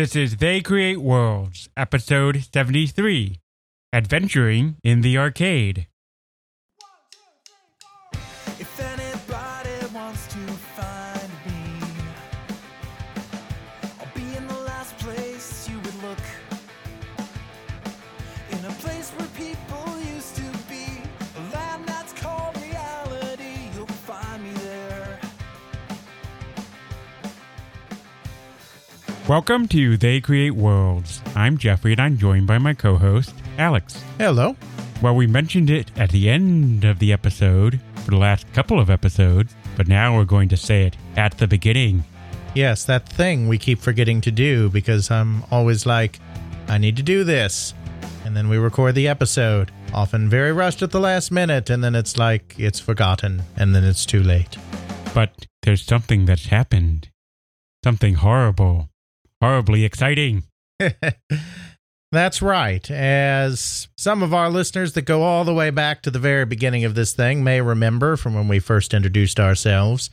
This is They Create Worlds, episode 73, Adventuring in the Arcade. If anybody wants to find me, I'll be in the last place you would look. In a place where people used to be, a land that's called reality, you'll find me there. Welcome to They Create Worlds. I'm Jeffrey, and I'm joined by my co-host, Alex. Hello. Well, we mentioned it at the end of the episode for the last couple of episodes, but now we're going to say it at the beginning. Yes, that thing we keep forgetting to do because I'm always like, I need to do this. And then we record the episode, often very rushed at the last minute, and then it's like it's forgotten, and then it's too late. But there's something that's happened. Something horrible. Horribly exciting. That's right. As some of our listeners that go all the way back to the very beginning of this thing may remember from when we first introduced ourselves,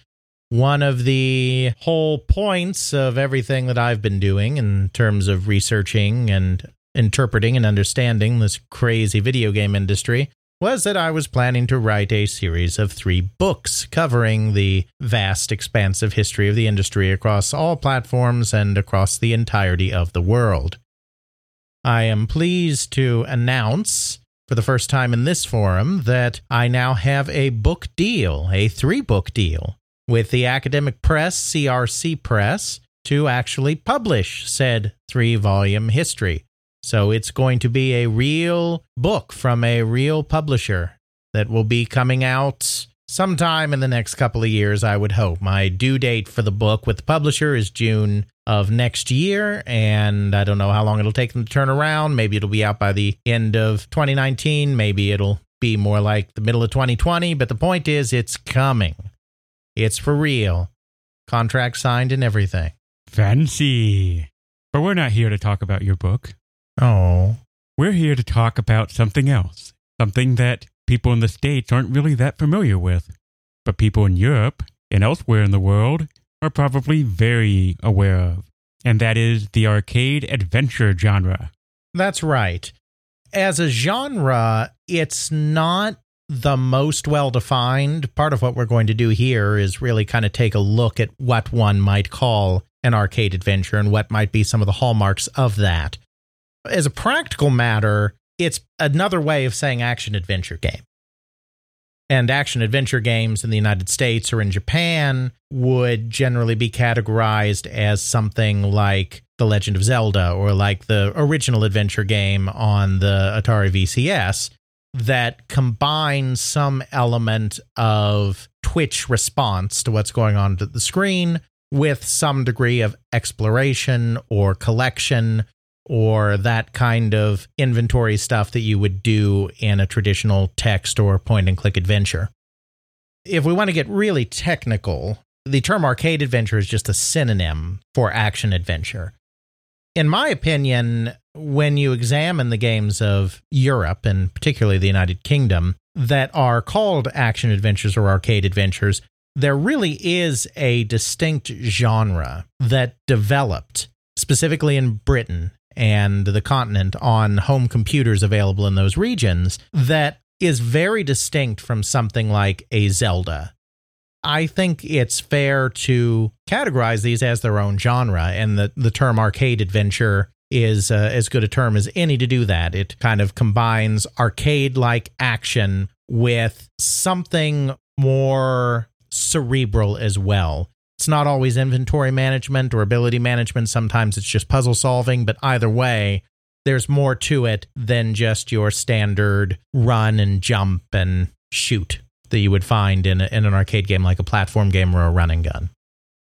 one of the whole points of everything that I've been doing in terms of researching and interpreting and understanding this crazy video game industry was that I was planning to write a series of 3 books covering the vast, expansive history of the industry across all platforms and across the entirety of the world. I am pleased to announce, for the first time in this forum, that I now have a book deal, a 3-book deal, with the academic press, CRC Press, to actually publish said 3-volume history. So it's going to be a real book from a real publisher that will be coming out sometime in the next couple of years, I would hope. My due date for the book with the publisher is June of next year, and I don't know how long it'll take them to turn around. Maybe it'll be out by the end of 2019. Maybe it'll be more like the middle of 2020. But the point is, it's coming. It's for real. Contract signed and everything. Fancy. But we're not here to talk about your book. Oh. We're here to talk about something else. Something that people in the States aren't really that familiar with. But people in Europe and elsewhere in the world are probably very aware of, and that is the arcade adventure genre. That's right. As a genre, it's not the most well-defined. Part of what we're going to do here is really kind of take a look at what one might call an arcade adventure and what might be some of the hallmarks of that. As a practical matter, it's another way of saying action-adventure game. And action-adventure games in the United States or in Japan would generally be categorized as something like The Legend of Zelda or like the original adventure game on the Atari VCS that combines some element of twitch response to what's going on at the screen with some degree of exploration or collection or that kind of inventory stuff that you would do in a traditional text or point-and-click adventure. If we want to get really technical, the term arcade adventure is just a synonym for action adventure. In my opinion, when you examine the games of Europe, and particularly the United Kingdom, that are called action adventures or arcade adventures, there really is a distinct genre that developed, specifically in Britain and the continent, on home computers available in those regions, that is very distinct from something like a Zelda. I think it's fair to categorize these as their own genre, and the term arcade adventure is as good a term as any to do that. It kind of combines arcade-like action with something more cerebral as well. It's not always inventory management or ability management. Sometimes it's just puzzle solving. But either way, there's more to it than just your standard run and jump and shoot that you would find in an arcade game like a platform game or a run and gun.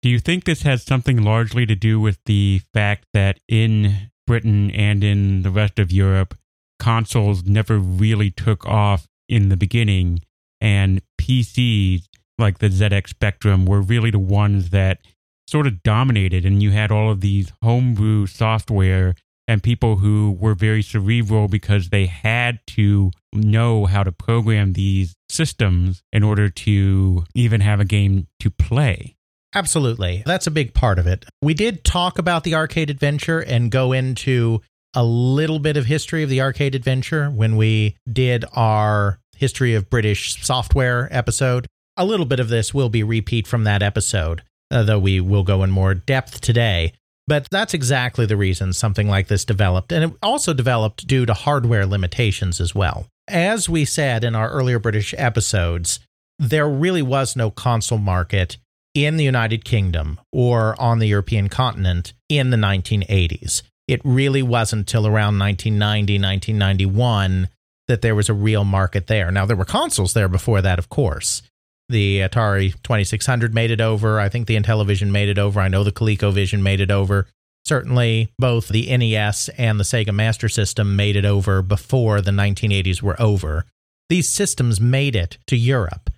Do you think this has something largely to do with the fact that in Britain and in the rest of Europe, consoles never really took off in the beginning, and PCs like the ZX Spectrum were really the ones that sort of dominated, and you had all of these homebrew software and people who were very cerebral because they had to know how to program these systems in order to even have a game to play? Absolutely. That's a big part of it. We did talk about the arcade adventure and go into a little bit of history of the arcade adventure when we did our history of British software episode. A little bit of this will be repeat from that episode, though we will go in more depth today. But that's exactly the reason something like this developed. And it also developed due to hardware limitations as well. As we said in our earlier British episodes, there really was no console market in the United Kingdom or on the European continent in the 1980s. It really wasn't till around 1990, 1991 that there was a real market there. Now, there were consoles there before that, of course. The Atari 2600 made it over. I think the Intellivision made it over. I know the ColecoVision made it over. Certainly, both the NES and the Sega Master System made it over before the 1980s were over. These systems made it to Europe,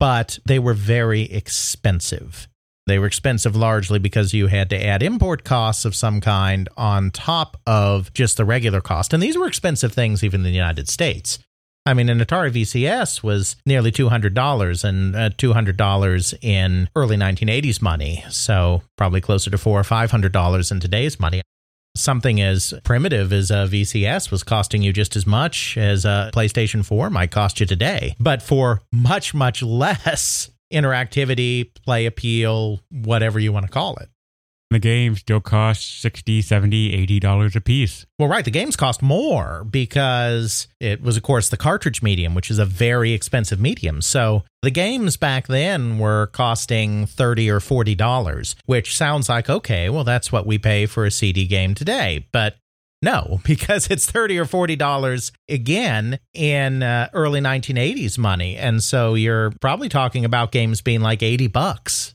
but they were very expensive. They were expensive largely because you had to add import costs of some kind on top of just the regular cost. And these were expensive things even in the United States. I mean, an Atari VCS was nearly $200 and $200 in early 1980s money. So probably closer to $400 or $500 in today's money. Something as primitive as a VCS was costing you just as much as a PlayStation 4 might cost you today, but for much, much less interactivity, play appeal, whatever you want to call it. The games still cost $60, $70, $80 a piece. Well, right. The games cost more because it was, of course, the cartridge medium, which is a very expensive medium. So the games back then were costing $30 or $40, which sounds like, okay, well, that's what we pay for a CD game today. But no, because it's $30 or $40 again in early 1980s money. And so you're probably talking about games being like $80.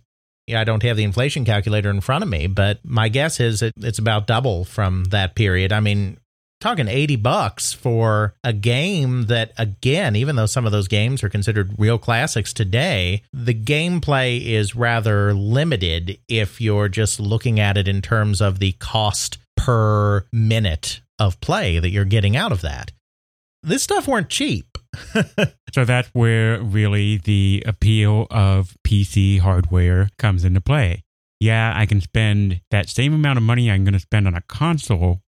Yeah, I don't have the inflation calculator in front of me, but my guess is it's about double from that period. I mean, talking $80 for a game that, again, even though some of those games are considered real classics today, the gameplay is rather limited if you're just looking at it in terms of the cost per minute of play that you're getting out of that. This stuff weren't cheap. So that's where really the appeal of PC hardware comes into play. Yeah, I can spend that same amount of money I'm going to spend on a console,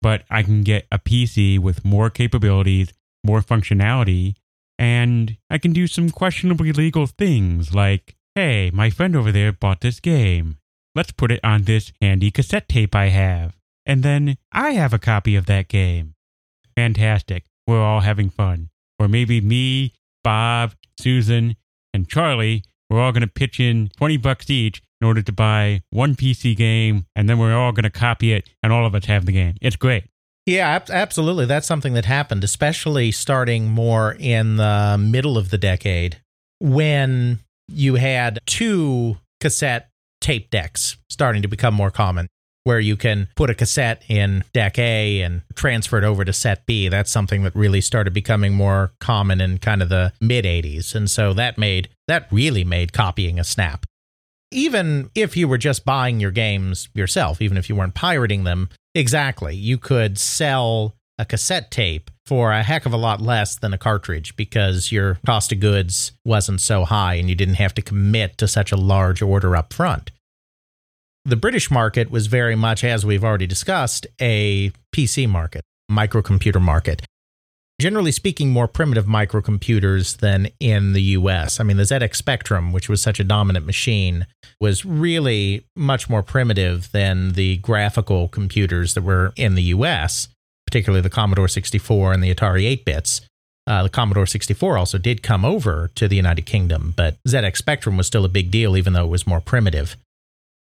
but I can get a PC with more capabilities, more functionality, and I can do some questionably legal things like, hey, my friend over there bought this game. Let's put it on this handy cassette tape I have. And then I have a copy of that game. Fantastic. We're all having fun. Or maybe me, Bob, Susan, and Charlie, we're all going to pitch in $20 each in order to buy one PC game, and then we're all going to copy it, and all of us have the game. It's great. Yeah, absolutely. That's something that happened, especially starting more in the middle of the decade, when you had two cassette tape decks starting to become more common, where you can put a cassette in deck A and transfer it over to set B. That's something that really started becoming more common in kind of the mid-80s. And so that really made copying a snap. Even if you were just buying your games yourself, even if you weren't pirating them, exactly, you could sell a cassette tape for a heck of a lot less than a cartridge because your cost of goods wasn't so high and you didn't have to commit to such a large order up front. The British market was very much, as we've already discussed, a PC market, microcomputer market. Generally speaking, more primitive microcomputers than in the US. I mean, the ZX Spectrum, which was such a dominant machine, was really much more primitive than the graphical computers that were in the US, particularly the Commodore 64 and the Atari 8-bits. The Commodore 64 also did come over to the United Kingdom, but ZX Spectrum was still a big deal, even though it was more primitive.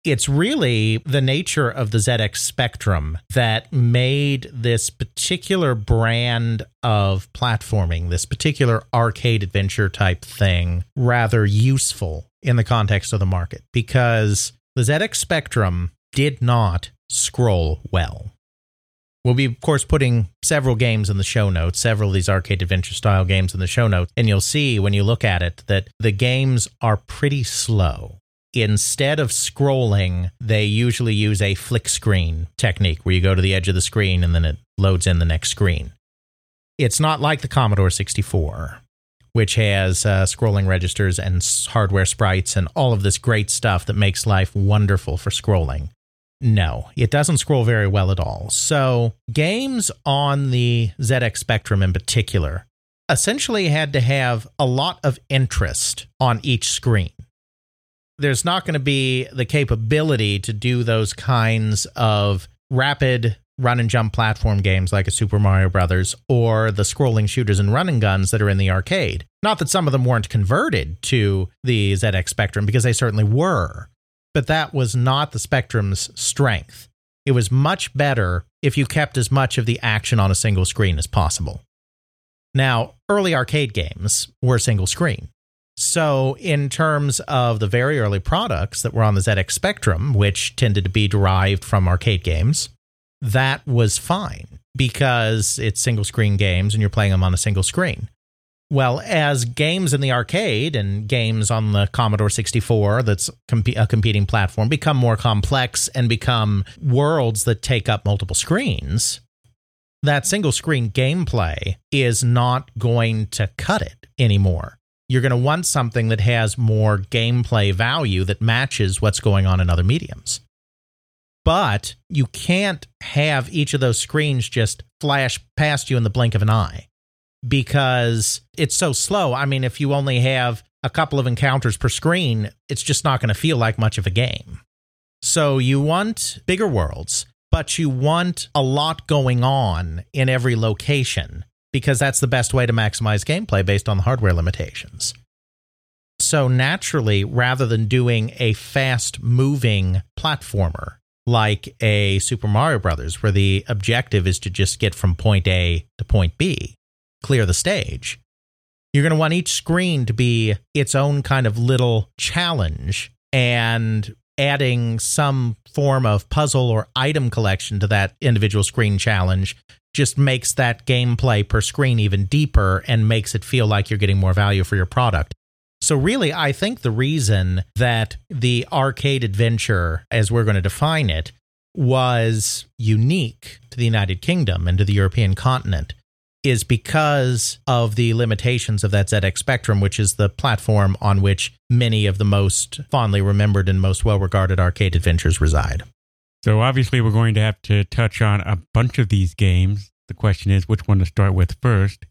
It's really the nature of the ZX Spectrum that made this particular brand of platforming, this particular arcade adventure type thing, rather useful in the context of the market because the ZX Spectrum did not scroll well. We'll be, of course, putting several games in the show notes, several of these arcade adventure style games in the show notes, and you'll see when you look at it that the games are pretty slow. Instead of scrolling, they usually use a flick screen technique where you go to the edge of the screen and then it loads in the next screen. It's not like the Commodore 64, which has scrolling registers and hardware sprites and all of this great stuff that makes life wonderful for scrolling. No, it doesn't scroll very well at all. So games on the ZX Spectrum in particular essentially had to have a lot of interest on each screen. There's not going to be the capability to do those kinds of rapid run and jump platform games like a Super Mario Brothers or the scrolling shooters and run and guns that are in the arcade. Not that some of them weren't converted to the ZX Spectrum, because they certainly were. But that was not the Spectrum's strength. It was much better if you kept as much of the action on a single screen as possible. Now, early arcade games were single screen. So in terms of the very early products that were on the ZX Spectrum, which tended to be derived from arcade games, that was fine because it's single screen games and you're playing them on a single screen. Well, as games in the arcade and games on the Commodore 64, that's a competing platform, become more complex and become worlds that take up multiple screens, that single screen gameplay is not going to cut it anymore. You're going to want something that has more gameplay value that matches what's going on in other mediums. But you can't have each of those screens just flash past you in the blink of an eye, because it's so slow. I mean, if you only have a couple of encounters per screen, it's just not going to feel like much of a game. So you want bigger worlds, but you want a lot going on in every location, because that's the best way to maximize gameplay based on the hardware limitations. So naturally, rather than doing a fast-moving platformer like a Super Mario Brothers, where the objective is to just get from point A to point B, clear the stage, you're going to want each screen to be its own kind of little challenge, and adding some form of puzzle or item collection to that individual screen challenge just makes that gameplay per screen even deeper and makes it feel like you're getting more value for your product. So really, I think the reason that the arcade adventure, as we're going to define it, was unique to the United Kingdom and to the European continent is because of the limitations of that ZX Spectrum, which is the platform on which many of the most fondly remembered and most well-regarded arcade adventures reside. So obviously we're going to have to touch on a bunch of these games. The question is which one to start with first.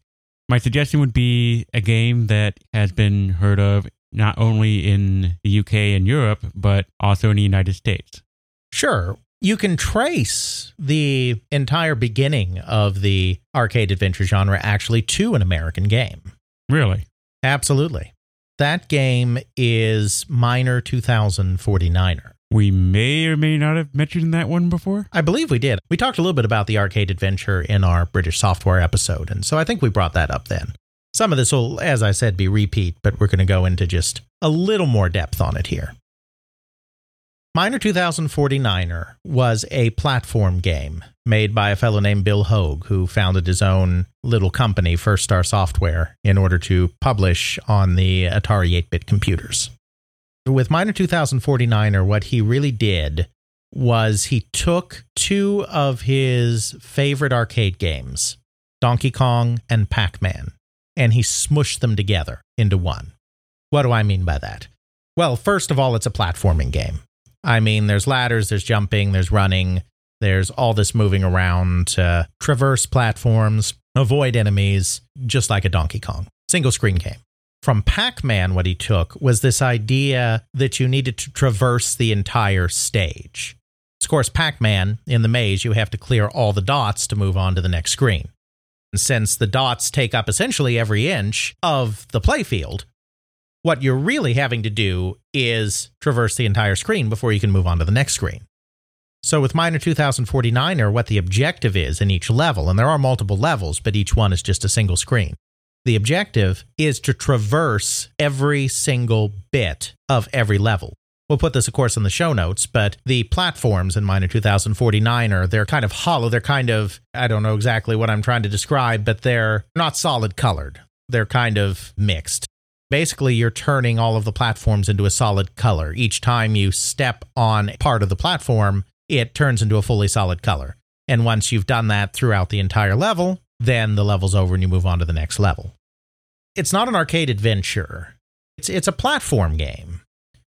My suggestion would be a game that has been heard of not only in the UK and Europe, but also in the United States. Sure. You can trace the entire beginning of the arcade adventure genre actually to an American game. Really? Absolutely. That game is Miner 2049er. We may or may not have mentioned that one before. I believe we did. We talked a little bit about the arcade adventure in our British software episode, and so I think we brought that up then. Some of this will, as I said, be repeat, but we're going to go into just a little more depth on it here. Miner 2049er was a platform game made by a fellow named Bill Hogue, who founded his own little company, First Star Software, in order to publish on the Atari 8-bit computers. With Miner 2049er, what he really did was he took two of his favorite arcade games, Donkey Kong and Pac-Man, and he smushed them together into one. What do I mean by that? Well, first of all, it's a platforming game. I mean, there's ladders, there's jumping, there's running, there's all this moving around to traverse platforms, avoid enemies, just like a Donkey Kong. Single screen game. From Pac-Man, what he took was this idea that you needed to traverse the entire stage. Of course, Pac-Man, in the maze, you have to clear all the dots to move on to the next screen. And since the dots take up essentially every inch of the playfield, what you're really having to do is traverse the entire screen before you can move on to the next screen. So with Miner 2049er, what the objective is in each level, and there are multiple levels, but each one is just a single screen. The objective is to traverse every single bit of every level. We'll put this, of course, in the show notes, but the platforms in Miner 2049er, they're kind of hollow. They're kind of, I don't know exactly what I'm trying to describe, but they're not solid colored. They're kind of mixed. Basically, you're turning all of the platforms into a solid color. Each time you step on part of the platform, it turns into a fully solid color. And once you've done that throughout the entire level, then the level's over and you move on to the next level. it's not an arcade adventure. It's a platform game,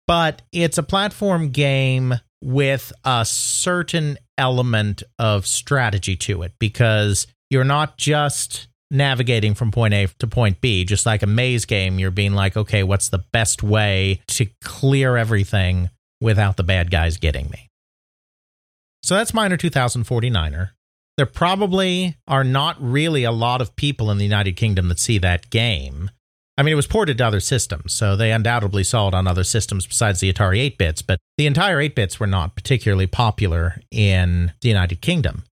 but it's a platform game with a certain element of strategy to it, because you're not just navigating from point A to point B, just like a maze game. You're being like, okay, what's the best way to clear everything without the bad guys getting me? So that's Miner 2049er. There probably are not really a lot of people in the United Kingdom that see that game. I mean, it was ported to other systems, so they undoubtedly saw it on other systems besides the Atari 8-bits, but the entire 8-bits were not particularly popular in the United Kingdom.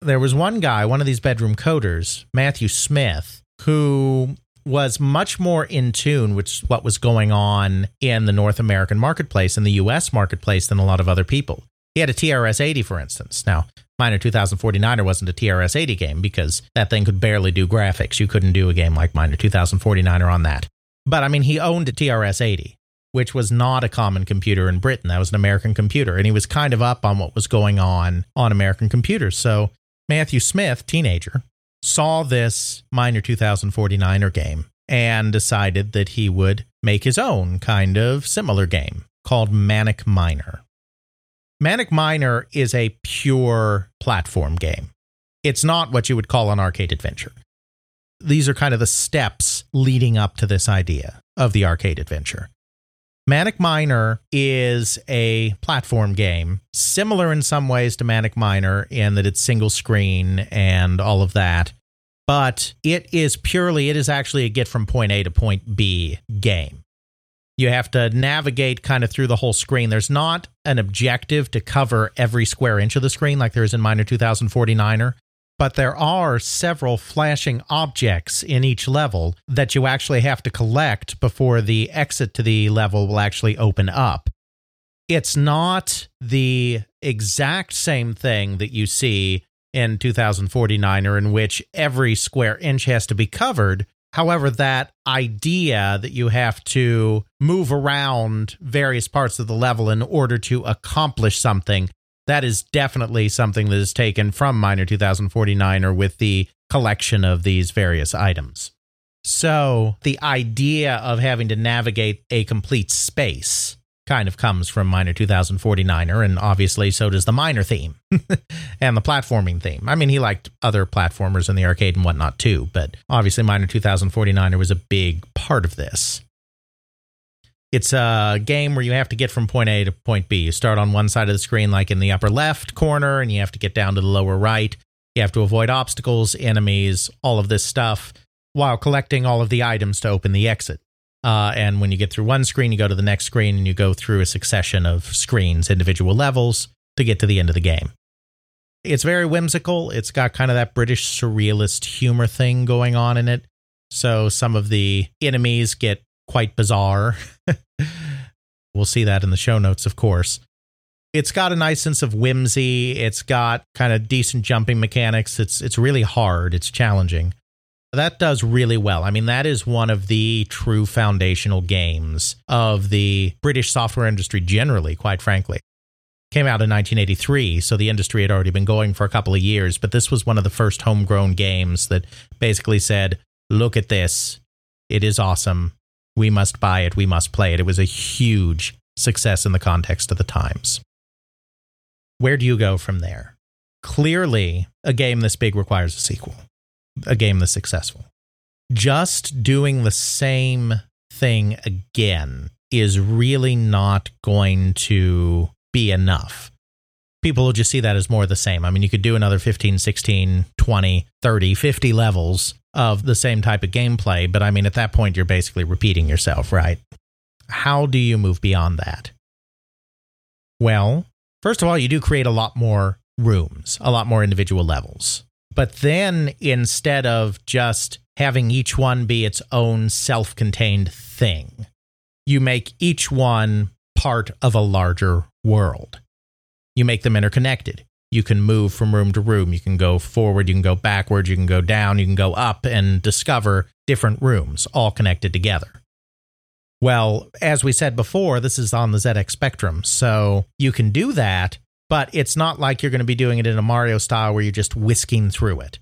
There was one guy, one of these bedroom coders, Matthew Smith, who was much more in tune with what was going on in the North American marketplace, in the U.S. marketplace, than a lot of other people. He had a TRS-80, for instance. Now, Miner 2049er wasn't a TRS-80 game because that thing could barely do graphics. You couldn't do a game like Miner 2049er on that. But, I mean, he owned a TRS-80, which was not a common computer in Britain. That was an American computer, and he was kind of up on what was going on American computers. So Matthew Smith, teenager, saw this Miner 2049er game and decided that he would make his own kind of similar game called Manic Miner. Manic Miner is a pure platform game. It's not what you would call an arcade adventure. These are kind of the steps leading up to this idea of the arcade adventure. Manic Miner is a platform game, similar in some ways to Manic Miner in that it's single screen and all of that, but it is actually a get from point A to point B game. You have to navigate kind of through the whole screen. There's not an objective to cover every square inch of the screen like there is in Miner 2049er, but there are several flashing objects in each level that you actually have to collect before the exit to the level will actually open up. It's not the exact same thing that you see in 2049er, in which every square inch has to be covered. However, that idea that you have to move around various parts of the level in order to accomplish something, that is definitely something that is taken from Miner 2049er with the collection of these various items. So the idea of having to navigate a complete space kind of comes from Miner 2049er, and obviously so does the Miner theme and the platforming theme. I mean, he liked other platformers in the arcade and whatnot too, but obviously Miner 2049er was a big part of this. It's a game where you have to get from point A to point B. You start on one side of the screen, like in the upper left corner, and you have to get down to the lower right. You have to avoid obstacles, enemies, all of this stuff, while collecting all of the items to open the exit. And when you get through one screen, you go to the next screen, and you go through a succession of screens, individual levels, to get to the end of the game. It's very whimsical. It's got kind of that British surrealist humor thing going on in it. So some of the enemies get quite bizarre. We'll see that in the show notes, of course. It's got a nice sense of whimsy. It's got kind of decent jumping mechanics. It's really hard. It's challenging. That does really well. I mean, that is one of the true foundational games of the British software industry generally, quite frankly. Came out in 1983, so the industry had already been going for a couple of years, but this was one of the first homegrown games that basically said, look at this. It is awesome. We must buy it. We must play it. It was a huge success in the context of the times. Where do you go from there? Clearly, a game this big requires a sequel. A game that's successful. Just doing the same thing again is really not going to be enough. People will just see that as more of the same. I mean, you could do another 15, 16, 20, 30, 50 levels of the same type of gameplay, but I mean, at that point, you're basically repeating yourself, right? How do you move beyond that? Well, first of all, you do create a lot more rooms, a lot more individual levels. But then instead of just having each one be its own self-contained thing, you make each one part of a larger world. You make them interconnected. You can move from room to room. You can go forward. You can go backward. You can go down. You can go up and discover different rooms, all connected together. Well, as we said before, this is on the ZX Spectrum, so you can do that. But it's not like you're going to be doing it in a Mario style where you're just whisking through it.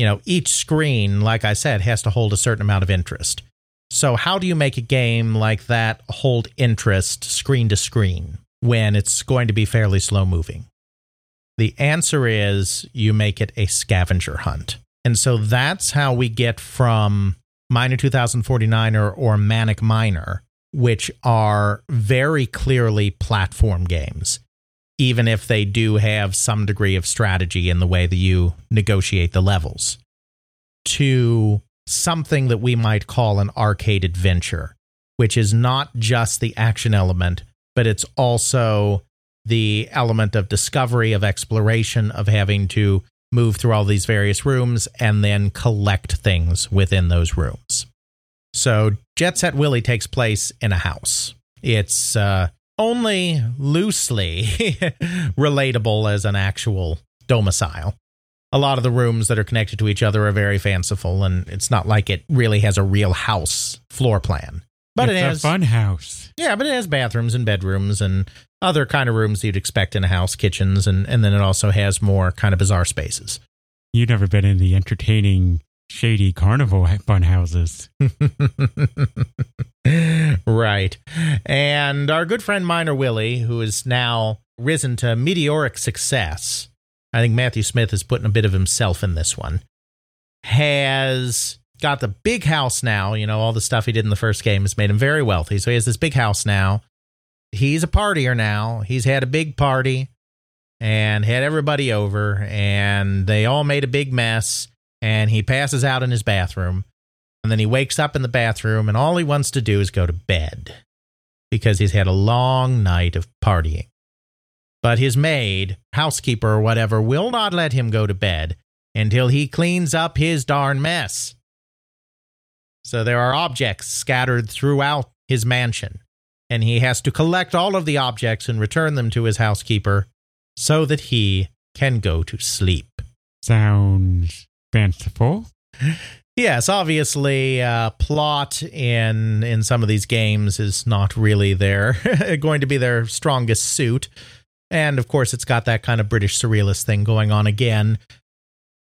you know, each screen, like I said, has to hold a certain amount of interest. So how do you make a game like that hold interest screen to screen when it's going to be fairly slow moving? The answer is you make it a scavenger hunt. And so that's how we get from Miner 2049er or Manic Miner, which are very clearly platform games, even if they do have some degree of strategy in the way that you negotiate the levels, to something that we might call an arcade adventure, which is not just the action element, but it's also the element of discovery, of exploration, of having to move through all these various rooms and then collect things within those rooms. So Jet Set Willy takes place in a house. It's only loosely relatable as an actual domicile. A lot of the rooms that are connected to each other are very fanciful, and it's not like it really has a real house floor plan. But it's a fun house. Yeah, but it has bathrooms and bedrooms and other kind of rooms you'd expect in a house, kitchens, and then it also has more kind of bizarre spaces. You've never been in the entertaining, shady carnival fun houses. Right. And our good friend Miner Willy, who is now risen to meteoric success, I think Matthew Smith is putting a bit of himself in this one, has got the big house now. You know, all the stuff he did in the first game has made him very wealthy. So he has this big house now. He's a partier now. He's had a big party and had everybody over, and they all made a big mess, and he passes out in his bathroom, and then he wakes up in the bathroom, and all he wants to do is go to bed because he's had a long night of partying. But his maid, housekeeper or whatever, will not let him go to bed until he cleans up his darn mess. So there are objects scattered throughout his mansion, and he has to collect all of the objects and return them to his housekeeper so that he can go to sleep. Sounds fanciful. Yes, obviously, plot in some of these games is not really their going to be their strongest suit. And, of course, it's got that kind of British surrealist thing going on again.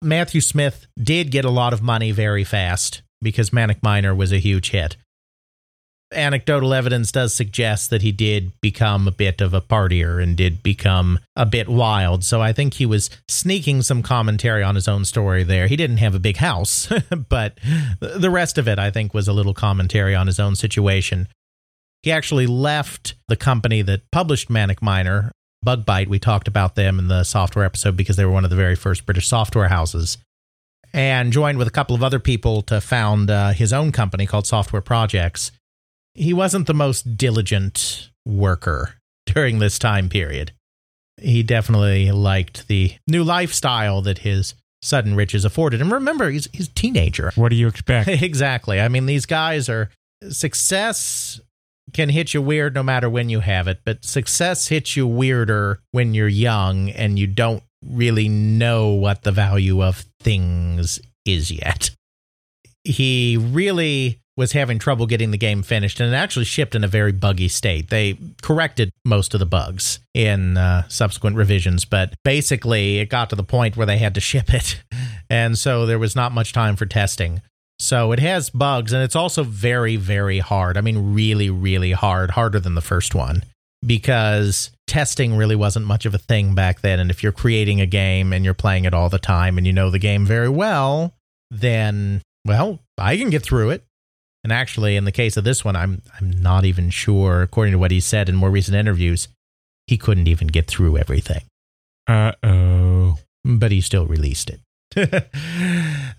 Matthew Smith did get a lot of money very fast because Manic Miner was a huge hit. Anecdotal evidence does suggest that he did become a bit of a partier and did become a bit wild. So I think he was sneaking some commentary on his own story there. He didn't have a big house, but the rest of it, I think, was a little commentary on his own situation. He actually left the company that published Manic Miner, Bug Byte. We talked about them in the software episode because they were one of the very first British software houses, and joined with a couple of other people to found his own company called Software Projects. He wasn't the most diligent worker during this time period. He definitely liked the new lifestyle that his sudden riches afforded. And remember, he's a teenager. What do you expect? Exactly. I mean, these guys are... Success can hit you weird no matter when you have it, but success hits you weirder when you're young and you don't really know what the value of things is yet. He really was having trouble getting the game finished, and it actually shipped in a very buggy state. They corrected most of the bugs in subsequent revisions, but basically it got to the point where they had to ship it, and so there was not much time for testing. So it has bugs, and it's also very, very hard. I mean, really, really hard, harder than the first one, because testing really wasn't much of a thing back then. And if you're creating a game and you're playing it all the time and you know the game very well, then, well, I can get through it. And actually, in the case of this one, I'm not even sure, according to what he said in more recent interviews, he couldn't even get through everything. Uh-oh. But he still released it.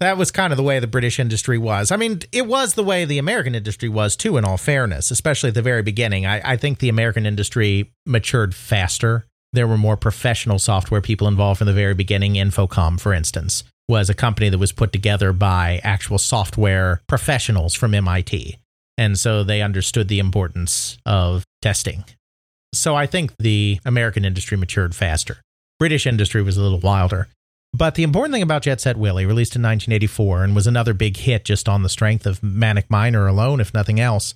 That was kind of the way the British industry was. I mean, it was the way the American industry was, too, in all fairness, especially at the very beginning. I think the American industry matured faster. There were more professional software people involved from the very beginning. Infocom, for instance, was a company that was put together by actual software professionals from MIT. And so they understood the importance of testing. So I think the American industry matured faster. British industry was a little wilder. But the important thing about Jet Set Willy, released in 1984 and was another big hit just on the strength of Manic Miner alone, if nothing else,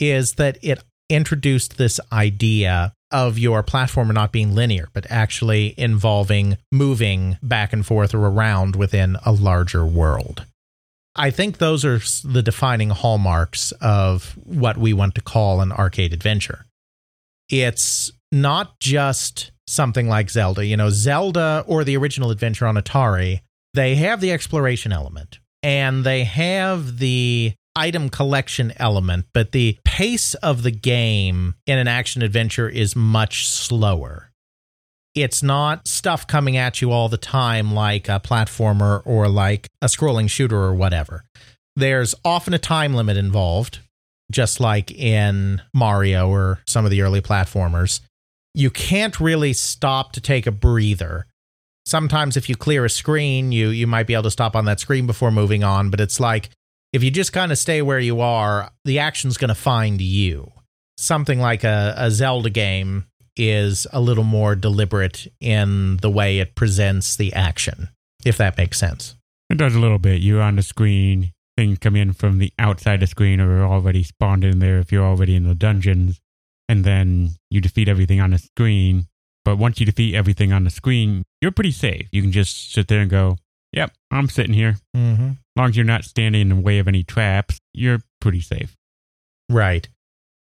is that it introduced this idea of your platformer not being linear, but actually involving moving back and forth or around within a larger world. I think those are the defining hallmarks of what we want to call an arcade adventure. It's not just something like Zelda. You know, Zelda or the original adventure on Atari, they have the exploration element and they have the item collection element, but the pace of the game in an action adventure is much slower. It's not stuff coming at you all the time like a platformer or like a scrolling shooter or whatever. There's often a time limit involved, just like in Mario or some of the early platformers. You can't really stop to take a breather. Sometimes if you clear a screen, you might be able to stop on that screen before moving on, but it's like, if you just kind of stay where you are, the action's going to find you. Something like a Zelda game is a little more deliberate in the way it presents the action, if that makes sense. It does a little bit. You're on the screen, things come in from the outside the screen or are already spawned in there if you're already in the dungeons, and then you defeat everything on the screen. But once you defeat everything on the screen, you're pretty safe. You can just sit there and go, yep, I'm sitting here. Mm-hmm. As long as you're not standing in the way of any traps, you're pretty safe. Right.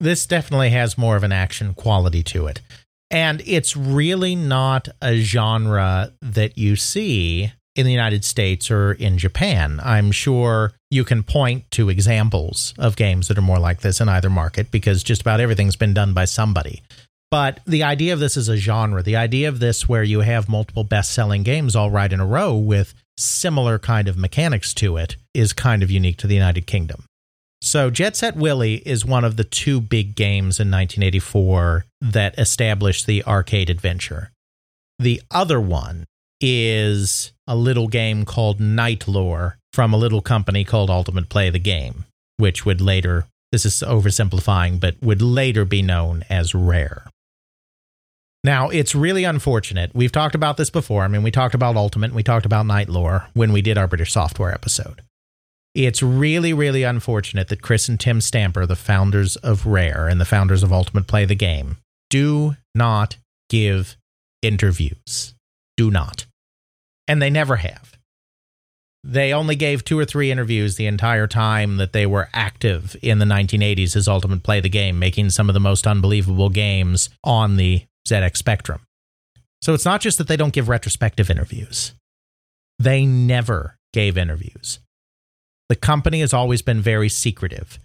This definitely has more of an action quality to it. And it's really not a genre that you see in the United States or in Japan. I'm sure you can point to examples of games that are more like this in either market because just about everything's been done by somebody. But the idea of this is a genre. The idea of this where you have multiple best-selling games all right in a row with similar kind of mechanics to it is kind of unique to the United Kingdom. So Jet Set Willy is one of the two big games in 1984 that established the arcade adventure. The other one is a little game called Knight Lore from a little company called Ultimate Play the Game, which would later, this is oversimplifying, but would later be known as Rare. Now, it's really unfortunate. We've talked about this before. I mean, we talked about Ultimate and we talked about Knight Lore when we did our British Software episode. It's really, really unfortunate that Chris and Tim Stamper, the founders of Rare and the founders of Ultimate Play the Game, do not give interviews. Do not. And they never have. They only gave 2 or 3 interviews the entire time that they were active in the 1980s as Ultimate Play the Game, making some of the most unbelievable games on the ZX Spectrum. So it's not just that they don't give retrospective interviews. They never gave interviews. The company has always been very secretive.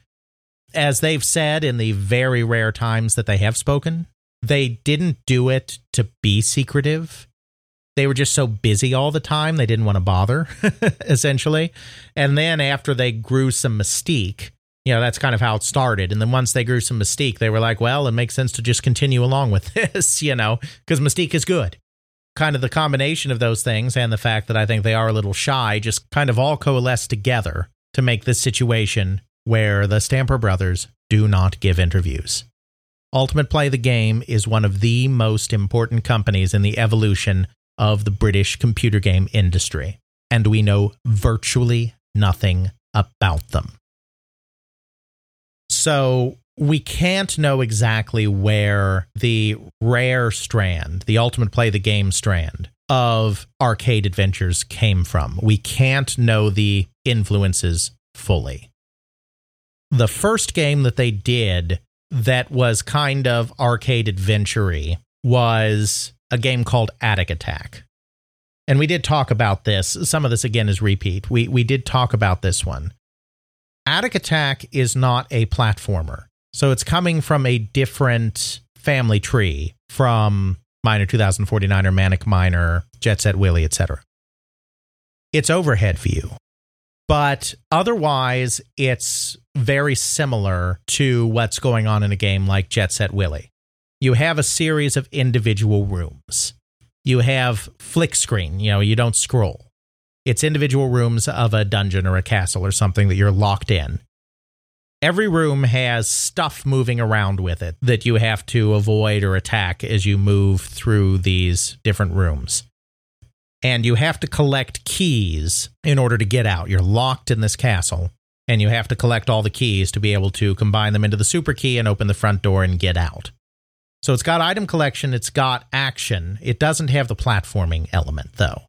As they've said in the very rare times that they have spoken, they didn't do it to be secretive. They were just so busy all the time, they didn't want to bother, essentially. And then after they grew some mystique, you know, that's kind of how it started. And then once they grew some mystique, they were like, well, it makes sense to just continue along with this, you know, because mystique is good. Kind of the combination of those things and the fact that I think they are a little shy just kind of all coalesced together to make this situation where the Stamper brothers do not give interviews. Ultimate Play the Game is one of the most important companies in the evolution of the British computer game industry, and we know virtually nothing about them. So we can't know exactly where the Rare strand, the Ultimate Play the Game strand of arcade adventures came from. We can't know the influences fully. The first game that they did that was kind of arcade adventure-y was a game called Attic Attack. And we did talk about this. Some of this, again, is repeat. We did talk about this one. Attic Attack is not a platformer, so it's coming from a different family tree from Miner 2049er, Manic Miner, Jet Set Willy, etc. It's overhead view, but otherwise it's very similar to what's going on in a game like Jet Set Willy. You have a series of individual rooms. You have flick screen, you know, you don't scroll. It's individual rooms of a dungeon or a castle or something that you're locked in. Every room has stuff moving around with it that you have to avoid or attack as you move through these different rooms. And you have to collect keys in order to get out. You're locked in this castle, and you have to collect all the keys to be able to combine them into the super key and open the front door and get out. So it's got item collection, it's got action. It doesn't have the platforming element, though.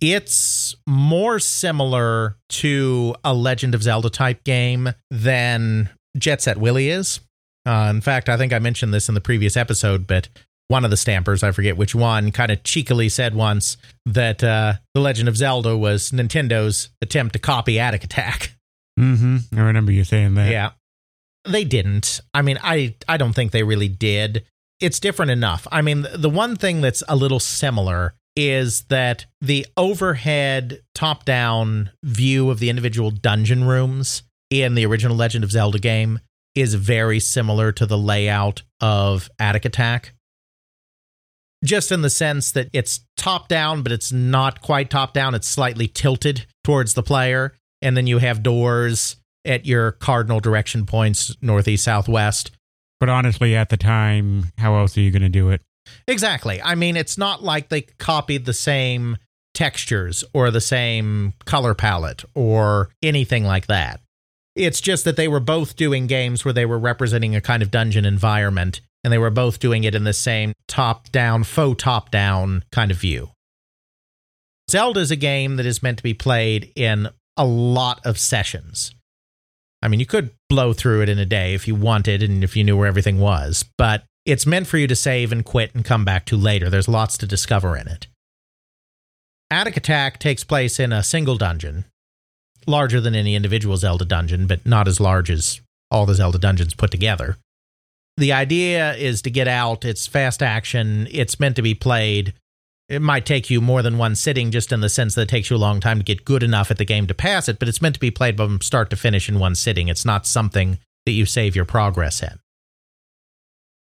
It's more similar to a Legend of Zelda type game than Jet Set Willy is. In fact, I think I mentioned this in the previous episode, but one of the stampers, I forget which one, kind of cheekily said once that The Legend of Zelda was Nintendo's attempt to copy Attic Attack. Mm-hmm. I remember you saying that. Yeah. They didn't. I mean, I don't think they really did. It's different enough. I mean, the one thing that's a little similar is that the overhead top-down view of the individual dungeon rooms in the original Legend of Zelda game is very similar to the layout of Attic Attack. Just in the sense that it's top-down, but it's not quite top-down. It's slightly tilted towards the player. And then you have doors at your cardinal direction points, northeast, southwest. But honestly, at the time, how else are you going to do it? Exactly. I mean, it's not like they copied the same textures or the same color palette or anything like that. It's just that they were both doing games where they were representing a kind of dungeon environment, and they were both doing it in the same top-down, faux top-down kind of view. Zelda is a game that is meant to be played in a lot of sessions. I mean, you could blow through it in a day if you wanted and if you knew where everything was, but it's meant for you to save and quit and come back to later. There's lots to discover in it. Attic Attack takes place in a single dungeon, larger than any individual Zelda dungeon, but not as large as all the Zelda dungeons put together. The idea is to get out. It's fast action. It's meant to be played. It might take you more than one sitting, just in the sense that it takes you a long time to get good enough at the game to pass it, but it's meant to be played from start to finish in one sitting. It's not something that you save your progress in.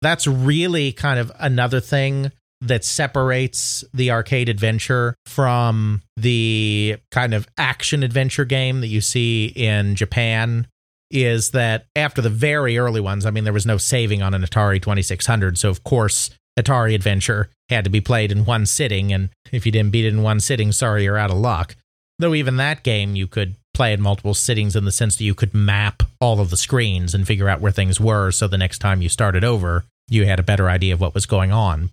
That's really kind of another thing that separates the arcade adventure from the kind of action adventure game that you see in Japan, is that after the very early ones, I mean, there was no saving on an Atari 2600. So, of course, Atari Adventure had to be played in one sitting. And if you didn't beat it in one sitting, sorry, you're out of luck. Though even that game, you could play in multiple sittings in the sense that you could map all of the screens and figure out where things were. So the next time you started over, you had a better idea of what was going on.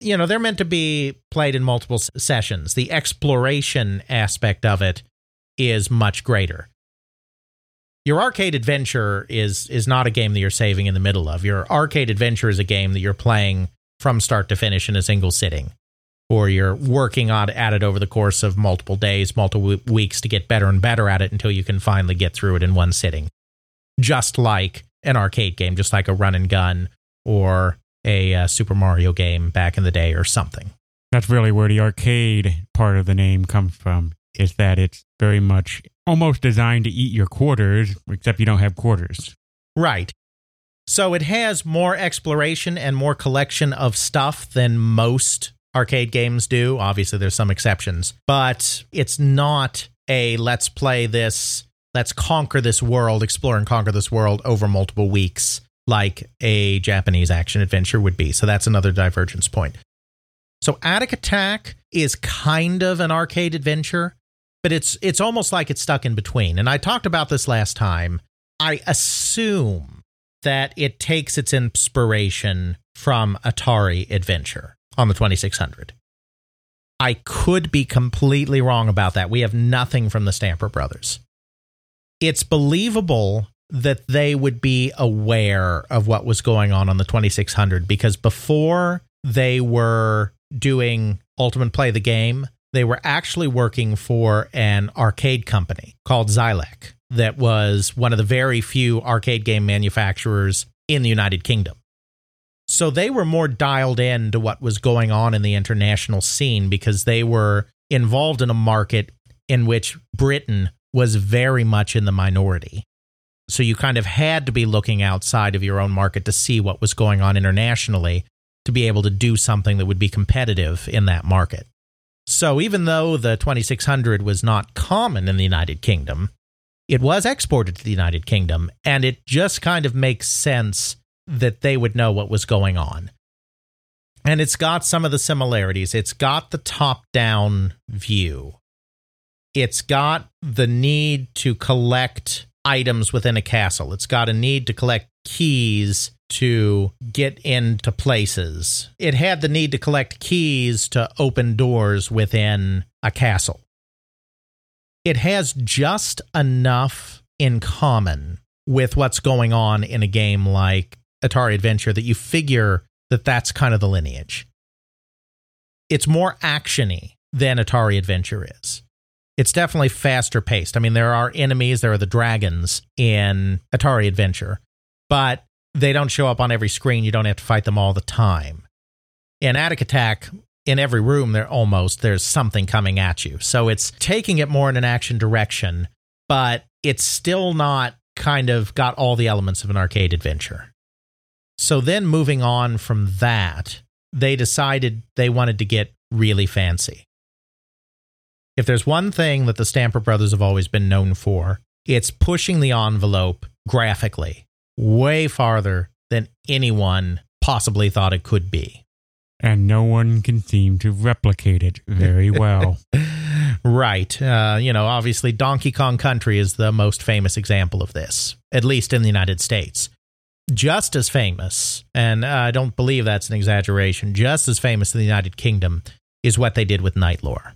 You know, they're meant to be played in multiple sessions. The exploration aspect of it is much greater. Your arcade adventure is not a game that you're saving in the middle of. Your arcade adventure is a game that you're playing from start to finish in a single sitting, or you're working at it over the course of multiple days, multiple weeks to get better and better at it until you can finally get through it in one sitting. Just like an arcade game, just like a run and gun or a Super Mario game back in the day or something. That's really where the arcade part of the name comes from, is that it's very much almost designed to eat your quarters, except you don't have quarters. Right. So it has more exploration and more collection of stuff than most arcade games do. Obviously, there's some exceptions, but it's not a let's play this, let's conquer this world, explore and conquer this world over multiple weeks like a Japanese action adventure would be. So that's another divergence point. So Attic Attack is kind of an arcade adventure, but it's almost like it's stuck in between. And I talked about this last time. I assume that it takes its inspiration from Atari Adventure on the 2600. I could be completely wrong about that. We have nothing from the Stamper Brothers. It's believable that they would be aware of what was going on the 2600, because before they were doing Ultimate Play the Game, they were actually working for an arcade company called Xylec that was one of the very few arcade game manufacturers in the United Kingdom. So they were more dialed in to what was going on in the international scene, because they were involved in a market in which Britain was very much in the minority. So you kind of had to be looking outside of your own market to see what was going on internationally to be able to do something that would be competitive in that market. So even though the 2600 was not common in the United Kingdom, it was exported to the United Kingdom, and it just kind of makes sense that they would know what was going on. And it's got some of the similarities. It's got the top-down view. It's got the need to collect items within a castle. It's got a need to collect keys to get into places. It had the need to collect keys to open doors within a castle. It has just enough in common with what's going on in a game like Atari Adventure that you figure that that's kind of the lineage. It's more action-y than Atari Adventure is. It's definitely faster paced. I mean, there are enemies, there are the dragons in Atari Adventure, but they don't show up on every screen. You don't have to fight them all the time. In Attic Attack, in every room, there's something coming at you. So it's taking it more in an action direction, but it's still not kind of got all the elements of an arcade adventure. So then moving on from that, they decided they wanted to get really fancy. If there's one thing that the Stamper Brothers have always been known for, it's pushing the envelope graphically way farther than anyone possibly thought it could be. And no one can seem to replicate it very well. Right. Obviously Donkey Kong Country is the most famous example of this, at least in the United States. Just as famous, and I don't believe that's an exaggeration, just as famous in the United Kingdom is what they did with Knight Lore.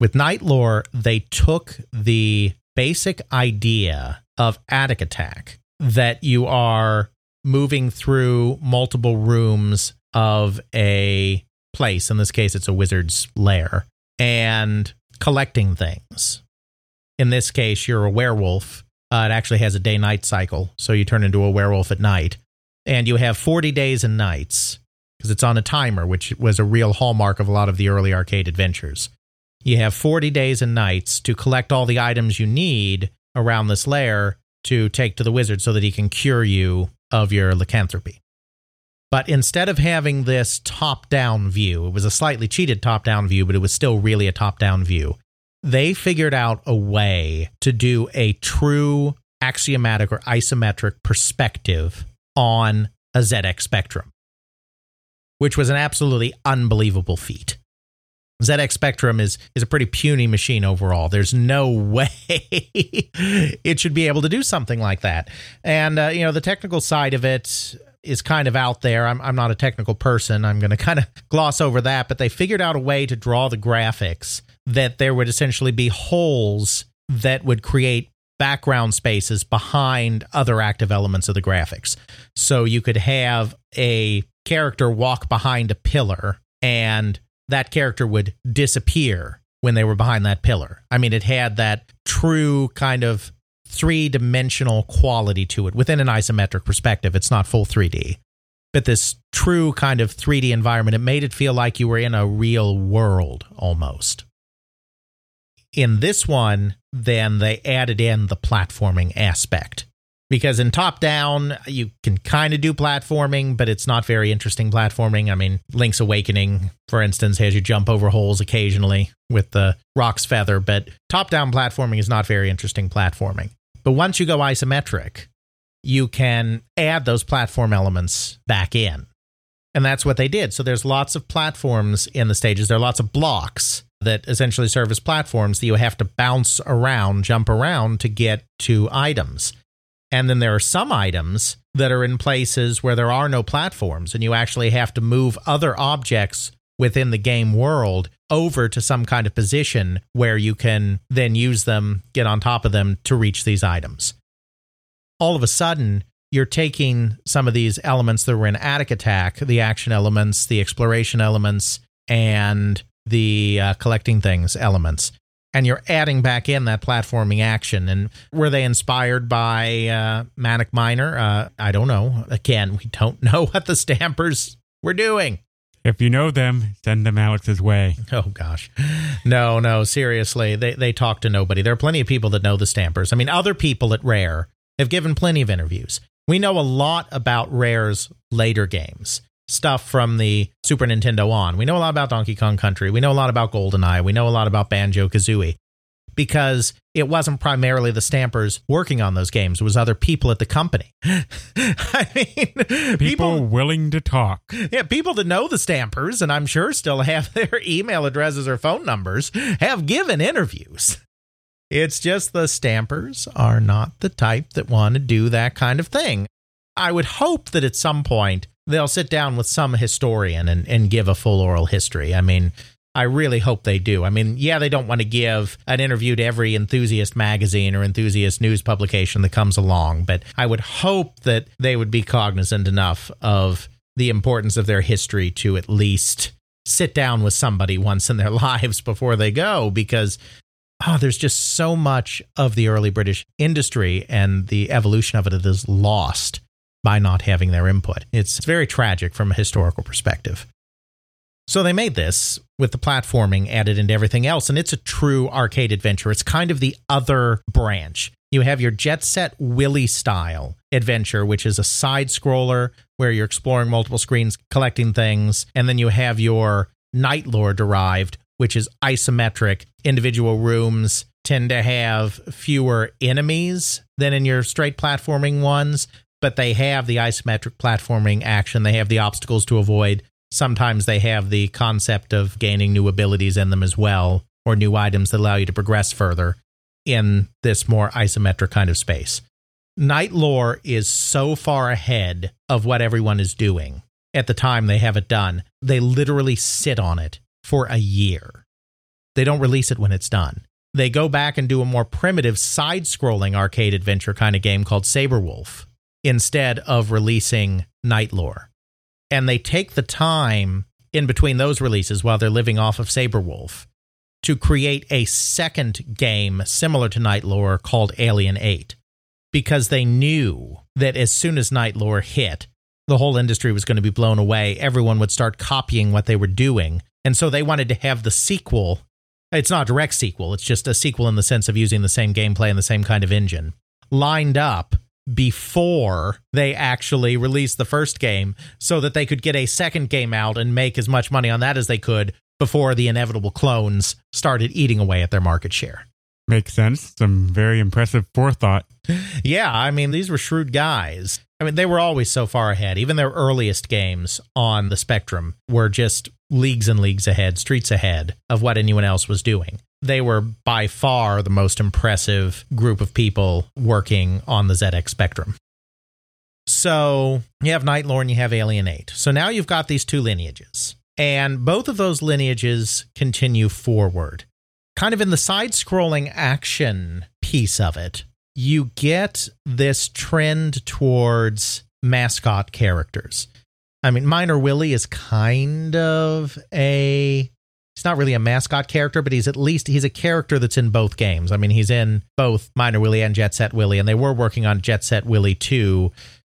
With Knight Lore, they took the basic idea of Attic Attack, that you are moving through multiple rooms of a place, in this case it's a wizard's lair, and collecting things. In this case, you're a werewolf. It actually has a day-night cycle, so you turn into a werewolf at night. And you have 40 days and nights, because it's on a timer, which was a real hallmark of a lot of the early arcade adventures. You have 40 days and nights to collect all the items you need around this lair to take to the wizard so that he can cure you of your lycanthropy. But instead of having this top-down view, it was a slightly cheated top-down view, but it was still really a top-down view. They figured out a way to do a true axiomatic or isometric perspective on a ZX Spectrum, which was an absolutely unbelievable feat. ZX Spectrum is a pretty puny machine overall. There's no way it should be able to do something like that. And, the technical side of it is kind of out there. I'm not a technical person. I'm going to kind of gloss over that, but they figured out a way to draw the graphics that there would essentially be holes that would create background spaces behind other active elements of the graphics. So you could have a character walk behind a pillar and that character would disappear when they were behind that pillar. I mean, it had that true kind of three-dimensional quality to it within an isometric perspective. It's not full 3D, but this true kind of 3D environment, it made it feel like you were in a real world almost. In this one, then they added in the platforming aspect, because in top down, you can kind of do platforming, but it's not very interesting platforming. I mean, Link's Awakening, for instance, has you jump over holes occasionally with the rock's feather, but top down platforming is not very interesting platforming. But once you go isometric, you can add those platform elements back in. And that's what they did. So there's lots of platforms in the stages. There are lots of blocks that essentially serve as platforms that you have to bounce around, jump around to get to items. And then there are some items that are in places where there are no platforms, and you actually have to move other objects within the game world over to some kind of position where you can then use them, get on top of them to reach these items. All of a sudden, you're taking some of these elements that were in Attic Attack, the action elements, the exploration elements, and the collecting things elements, and you're adding back in that platforming action. And were they inspired by Manic Miner? I don't know. Again, we don't know what the Stampers were doing. If you know them, send them Alex's way. Oh, gosh. No, seriously. They talk to nobody. There are plenty of people that know the Stampers. I mean, other people at Rare have given plenty of interviews. We know a lot about Rare's later games, stuff from the Super Nintendo on. We know a lot about Donkey Kong Country. We know a lot about GoldenEye. We know a lot about Banjo-Kazooie, because it wasn't primarily the Stampers working on those games. It was other people at the company. I mean, people willing to talk. Yeah, people that know the Stampers, and I'm sure still have their email addresses or phone numbers, have given interviews. It's just the stampers are not the type that want to do that kind of thing. I would hope that at some point they'll sit down with some historian and give a full oral history. I mean, I really hope they do. I mean, yeah, they don't want to give an interview to every enthusiast magazine or enthusiast news publication that comes along, but I would hope that they would be cognizant enough of the importance of their history to at least sit down with somebody once in their lives before they go, because there's just so much of the early British industry and the evolution of it that is lost by not having their input. It's very tragic from a historical perspective. So they made this with the platforming added into everything else, and it's a true arcade adventure. It's kind of the other branch. You have your Jet Set Willy style adventure, which is a side-scroller where you're exploring multiple screens, collecting things, and then you have your Knight Lore derived, which is isometric. Individual rooms tend to have fewer enemies than in your straight platforming ones, but they have the isometric platforming action. They have the obstacles to avoid. Sometimes they have the concept of gaining new abilities in them as well, or new items that allow you to progress further in this more isometric kind of space. Knight Lore is so far ahead of what everyone is doing at the time they have it done. They literally sit on it for a year. They don't release it when it's done. They go back and do a more primitive side-scrolling arcade adventure kind of game called Saberwolf instead of releasing Knight Lore. And they take the time in between those releases while they're living off of Saberwolf to create a second game similar to Knight Lore called Alien 8, because they knew that as soon as Knight Lore hit, the whole industry was going to be blown away. Everyone would start copying what they were doing. And so they wanted to have the sequel. It's not a direct sequel. It's just a sequel in the sense of using the same gameplay and the same kind of engine lined up before they actually released the first game, so that they could get a second game out and make as much money on that as they could before the inevitable clones started eating away at their market share. Makes sense. Some very impressive forethought. Yeah, I mean, these were shrewd guys. I mean, they were always so far ahead. Even their earliest games on the Spectrum were just leagues and leagues ahead, streets ahead of what anyone else was doing. They were by far the most impressive group of people working on the ZX Spectrum. So you have Knight Lore and you have Alien 8. So now you've got these two lineages, and both of those lineages continue forward. Kind of in the side-scrolling action piece of it, you get this trend towards mascot characters. I mean, Miner Willy is kind of a... He's not really a mascot character, but he's a character that's in both games. I mean, he's in both Miner Willy and Jet Set Willy, and they were working on Jet Set Willy 2.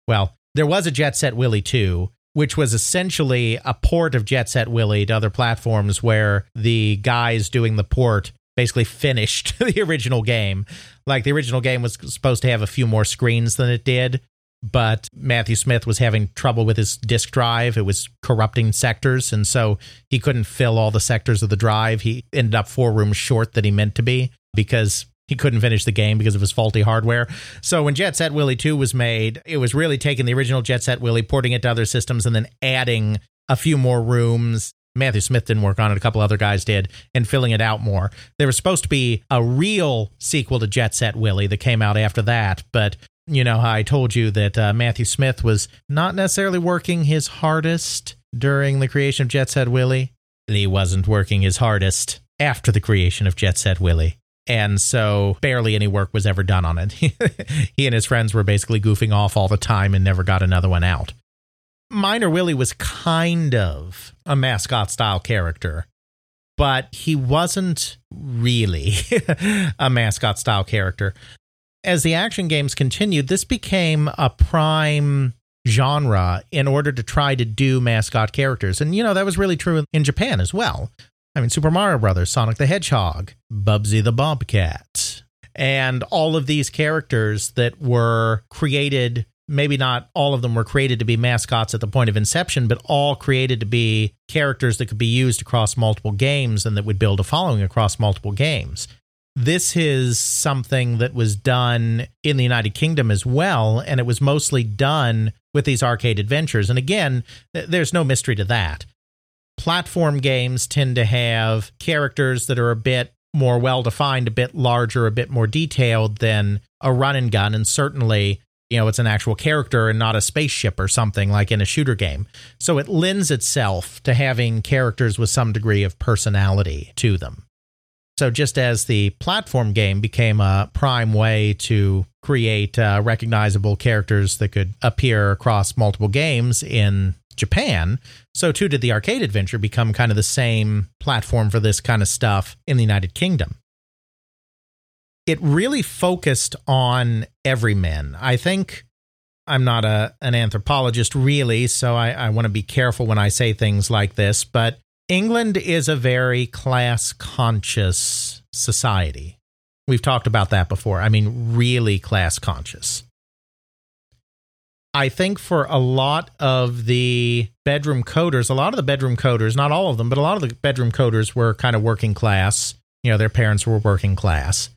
Well, there was a Jet Set Willy 2, which was essentially a port of Jet Set Willy to other platforms where the guys doing the port basically finished the original game. Like, the original game was supposed to have a few more screens than it did, but Matthew Smith was having trouble with his disk drive. It was corrupting sectors, and so he couldn't fill all the sectors of the drive. He ended up 4 rooms short than he meant to be because he couldn't finish the game because of his faulty hardware. So when Jet Set Willy 2 was made, it was really taking the original Jet Set Willy, porting it to other systems, and then adding a few more rooms. Matthew Smith didn't work on it. A couple other guys did, and filling it out more. There was supposed to be a real sequel to Jet Set Willy that came out after that, but... You know, I told you that Matthew Smith was not necessarily working his hardest during the creation of Jet Set Willy. He wasn't working his hardest after the creation of Jet Set Willy. And so barely any work was ever done on it. He and his friends were basically goofing off all the time and never got another one out. Miner Willy was kind of a mascot-style character, but he wasn't really a mascot-style character. As the action games continued, this became a prime genre in order to try to do mascot characters. And, you know, that was really true in Japan as well. I mean, Super Mario Brothers, Sonic the Hedgehog, Bubsy the Bobcat, and all of these characters that were created, maybe not all of them were created to be mascots at the point of inception, but all created to be characters that could be used across multiple games and that would build a following across multiple games. This is something that was done in the United Kingdom as well, and it was mostly done with these arcade adventures. And again, there's no mystery to that. Platform games tend to have characters that are a bit more well-defined, a bit larger, a bit more detailed than a run and gun. And certainly, you know, it's an actual character and not a spaceship or something like in a shooter game. So it lends itself to having characters with some degree of personality to them. So just as the platform game became a prime way to create recognizable characters that could appear across multiple games in Japan, so too did the arcade adventure become kind of the same platform for this kind of stuff in the United Kingdom. It really focused on everyman. I think I'm not an anthropologist really, so I want to be careful when I say things like this, but England is a very class-conscious society. We've talked about that before. I mean, really class-conscious. I think for a lot of the bedroom coders, not all of them, but a lot of the bedroom coders were kind of working class. You know, their parents were working class.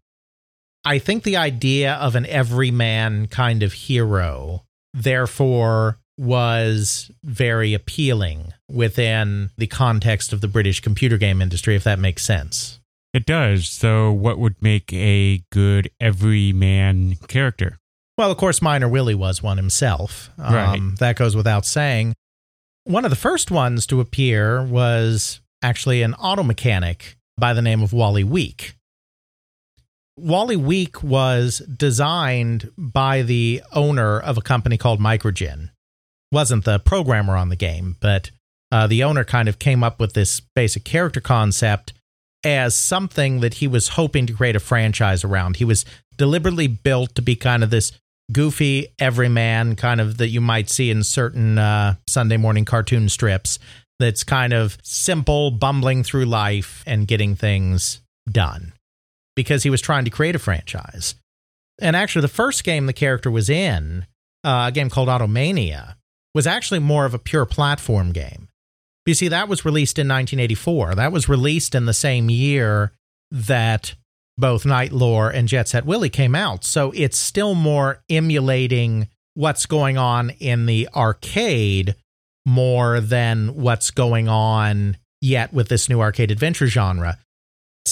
I think the idea of an everyman kind of hero, therefore, was very appealing within the context of the British computer game industry, if that makes sense. It does. So what would make a good everyman character? Well, of course, Miner Willy was one himself. Right. That goes without saying. One of the first ones to appear was actually an auto mechanic by the name of Wally Week. Wally Week was designed by the owner of a company called Microgen. Wasn't the programmer on the game, but the owner kind of came up with this basic character concept as something that he was hoping to create a franchise around. He was deliberately built to be kind of this goofy everyman kind of that you might see in certain Sunday morning cartoon strips that's kind of simple, bumbling through life and getting things done because he was trying to create a franchise. And actually, the first game the character was in, a game called Automania, was actually more of a pure platform game. You see, that was released in 1984. That was released in the same year that both Knight Lore and Jet Set Willy came out. So it's still more emulating what's going on in the arcade more than what's going on yet with this new arcade adventure genre.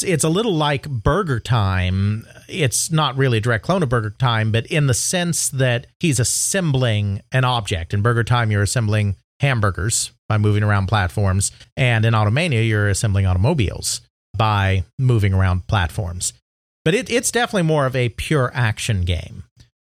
It's a little like Burger Time. It's not really a direct clone of Burger Time, but in the sense that he's assembling an object. In Burger Time, you're assembling hamburgers by moving around platforms. And in Automania, you're assembling automobiles by moving around platforms. But it's definitely more of a pure action game.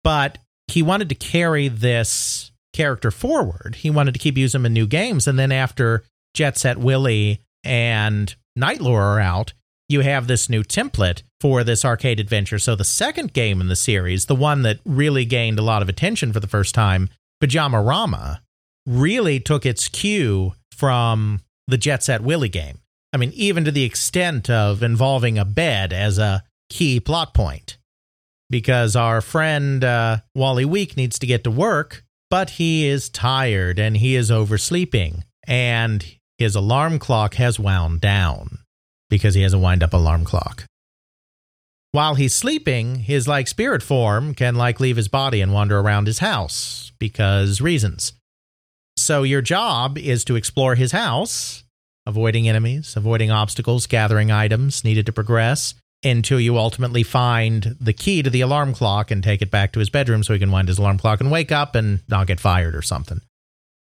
But he wanted to carry this character forward. He wanted to keep using him in new games. And then after Jet Set Willy and Night Lore are out, you have this new template for this arcade adventure. So the second game in the series, the one that really gained a lot of attention for the first time, Pajama-Rama, really took its cue from the Jet Set Willy game. I mean, even to the extent of involving a bed as a key plot point. Because our friend Wally Week needs to get to work, but he is tired and he is oversleeping. And his alarm clock has wound down, because he has a wind-up alarm clock. While he's sleeping, his, spirit form can, leave his body and wander around his house, because reasons. So your job is to explore his house, avoiding enemies, avoiding obstacles, gathering items needed to progress, until you ultimately find the key to the alarm clock and take it back to his bedroom so he can wind his alarm clock and wake up and not get fired or something.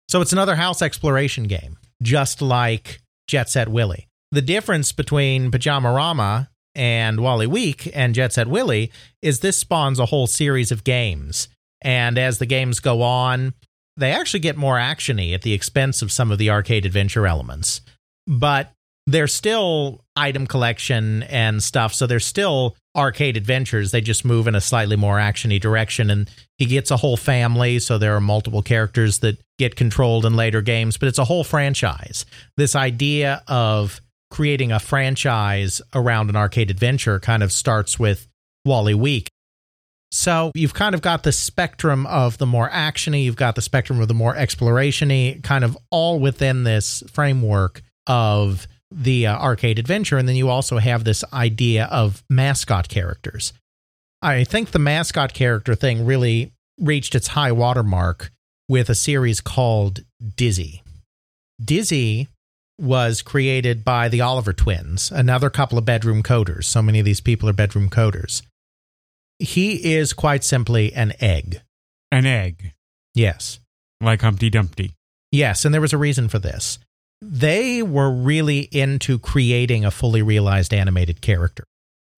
So it's another house exploration game, just like Jet Set Willy. The difference between Pajama-Rama and Wally Week and Jet Set Willy is this spawns a whole series of games. And as the games go on, they actually get more action-y at the expense of some of the arcade adventure elements. But they're still item collection and stuff, so they're still arcade adventures. They just move in a slightly more action-y direction. And he gets a whole family, so there are multiple characters that get controlled in later games. But it's a whole franchise. This idea of creating a franchise around an arcade adventure kind of starts with Wally Week. So you've kind of got the spectrum of the more action-y, you've got the spectrum of the more exploration-y, kind of all within this framework of the arcade adventure. And then you also have this idea of mascot characters. I think the mascot character thing really reached its high watermark with a series called Dizzy. Dizzy was created by the Oliver twins, another couple of bedroom coders. So many of these people are bedroom coders. He is quite simply an egg. An egg. Yes. Like Humpty Dumpty. Yes, and there was a reason for this. They were really into creating a fully realized animated character,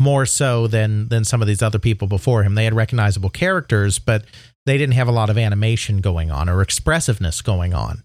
more so than some of these other people before him. They had recognizable characters, but they didn't have a lot of animation going on or expressiveness going on.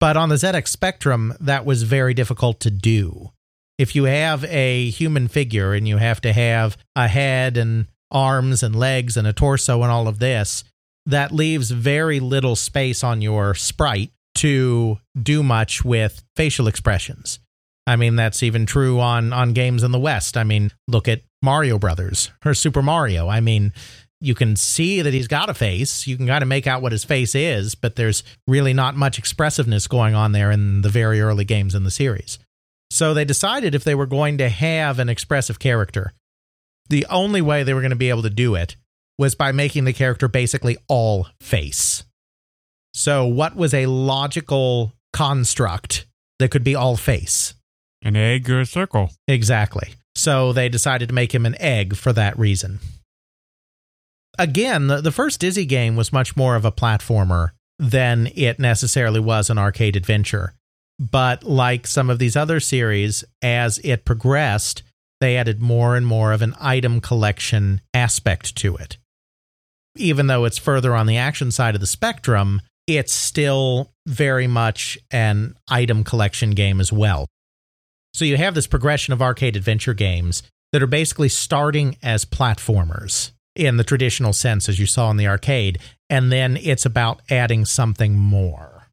But on the ZX Spectrum, that was very difficult to do. If you have a human figure and you have to have a head and arms and legs and a torso and all of this, that leaves very little space on your sprite to do much with facial expressions. I mean, that's even true on games in the West. I mean, look at Mario Brothers or Super Mario. I mean, you can see that he's got a face. You can kind of make out what his face is, but there's really not much expressiveness going on there in the very early games in the series. So they decided if they were going to have an expressive character, the only way they were going to be able to do it was by making the character basically all face. So what was a logical construct that could be all face? An egg or a circle. Exactly. So they decided to make him an egg for that reason. Again, the first Dizzy game was much more of a platformer than it necessarily was an arcade adventure. But like some of these other series, as it progressed, they added more and more of an item collection aspect to it. Even though it's further on the action side of the spectrum, it's still very much an item collection game as well. So you have this progression of arcade adventure games that are basically starting as platformers in the traditional sense, as you saw in the arcade, and then it's about adding something more.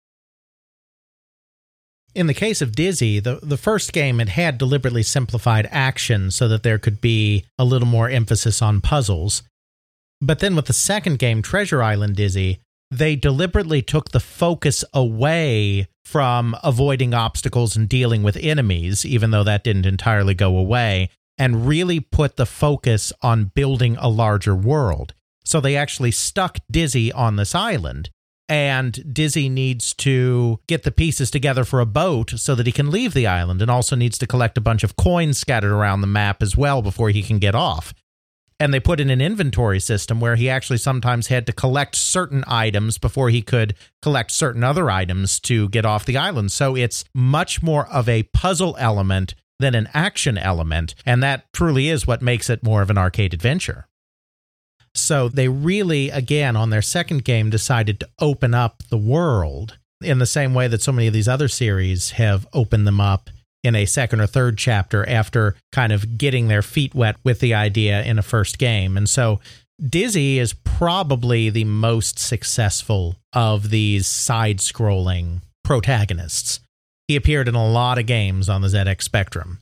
In the case of Dizzy, the first game, it had deliberately simplified action so that there could be a little more emphasis on puzzles. But then with the second game, Treasure Island Dizzy, they deliberately took the focus away from avoiding obstacles and dealing with enemies, even though that didn't entirely go away, and really put the focus on building a larger world. So they actually stuck Dizzy on this island, and Dizzy needs to get the pieces together for a boat so that he can leave the island, and also needs to collect a bunch of coins scattered around the map as well before he can get off. And they put in an inventory system where he actually sometimes had to collect certain items before he could collect certain other items to get off the island. So it's much more of a puzzle element than an action element, and that truly is what makes it more of an arcade adventure. So they really, again, on their second game, decided to open up the world in the same way that so many of these other series have opened them up in a second or third chapter after kind of getting their feet wet with the idea in a first game. And so Dizzy is probably the most successful of these side-scrolling protagonists. He appeared in a lot of games on the ZX Spectrum.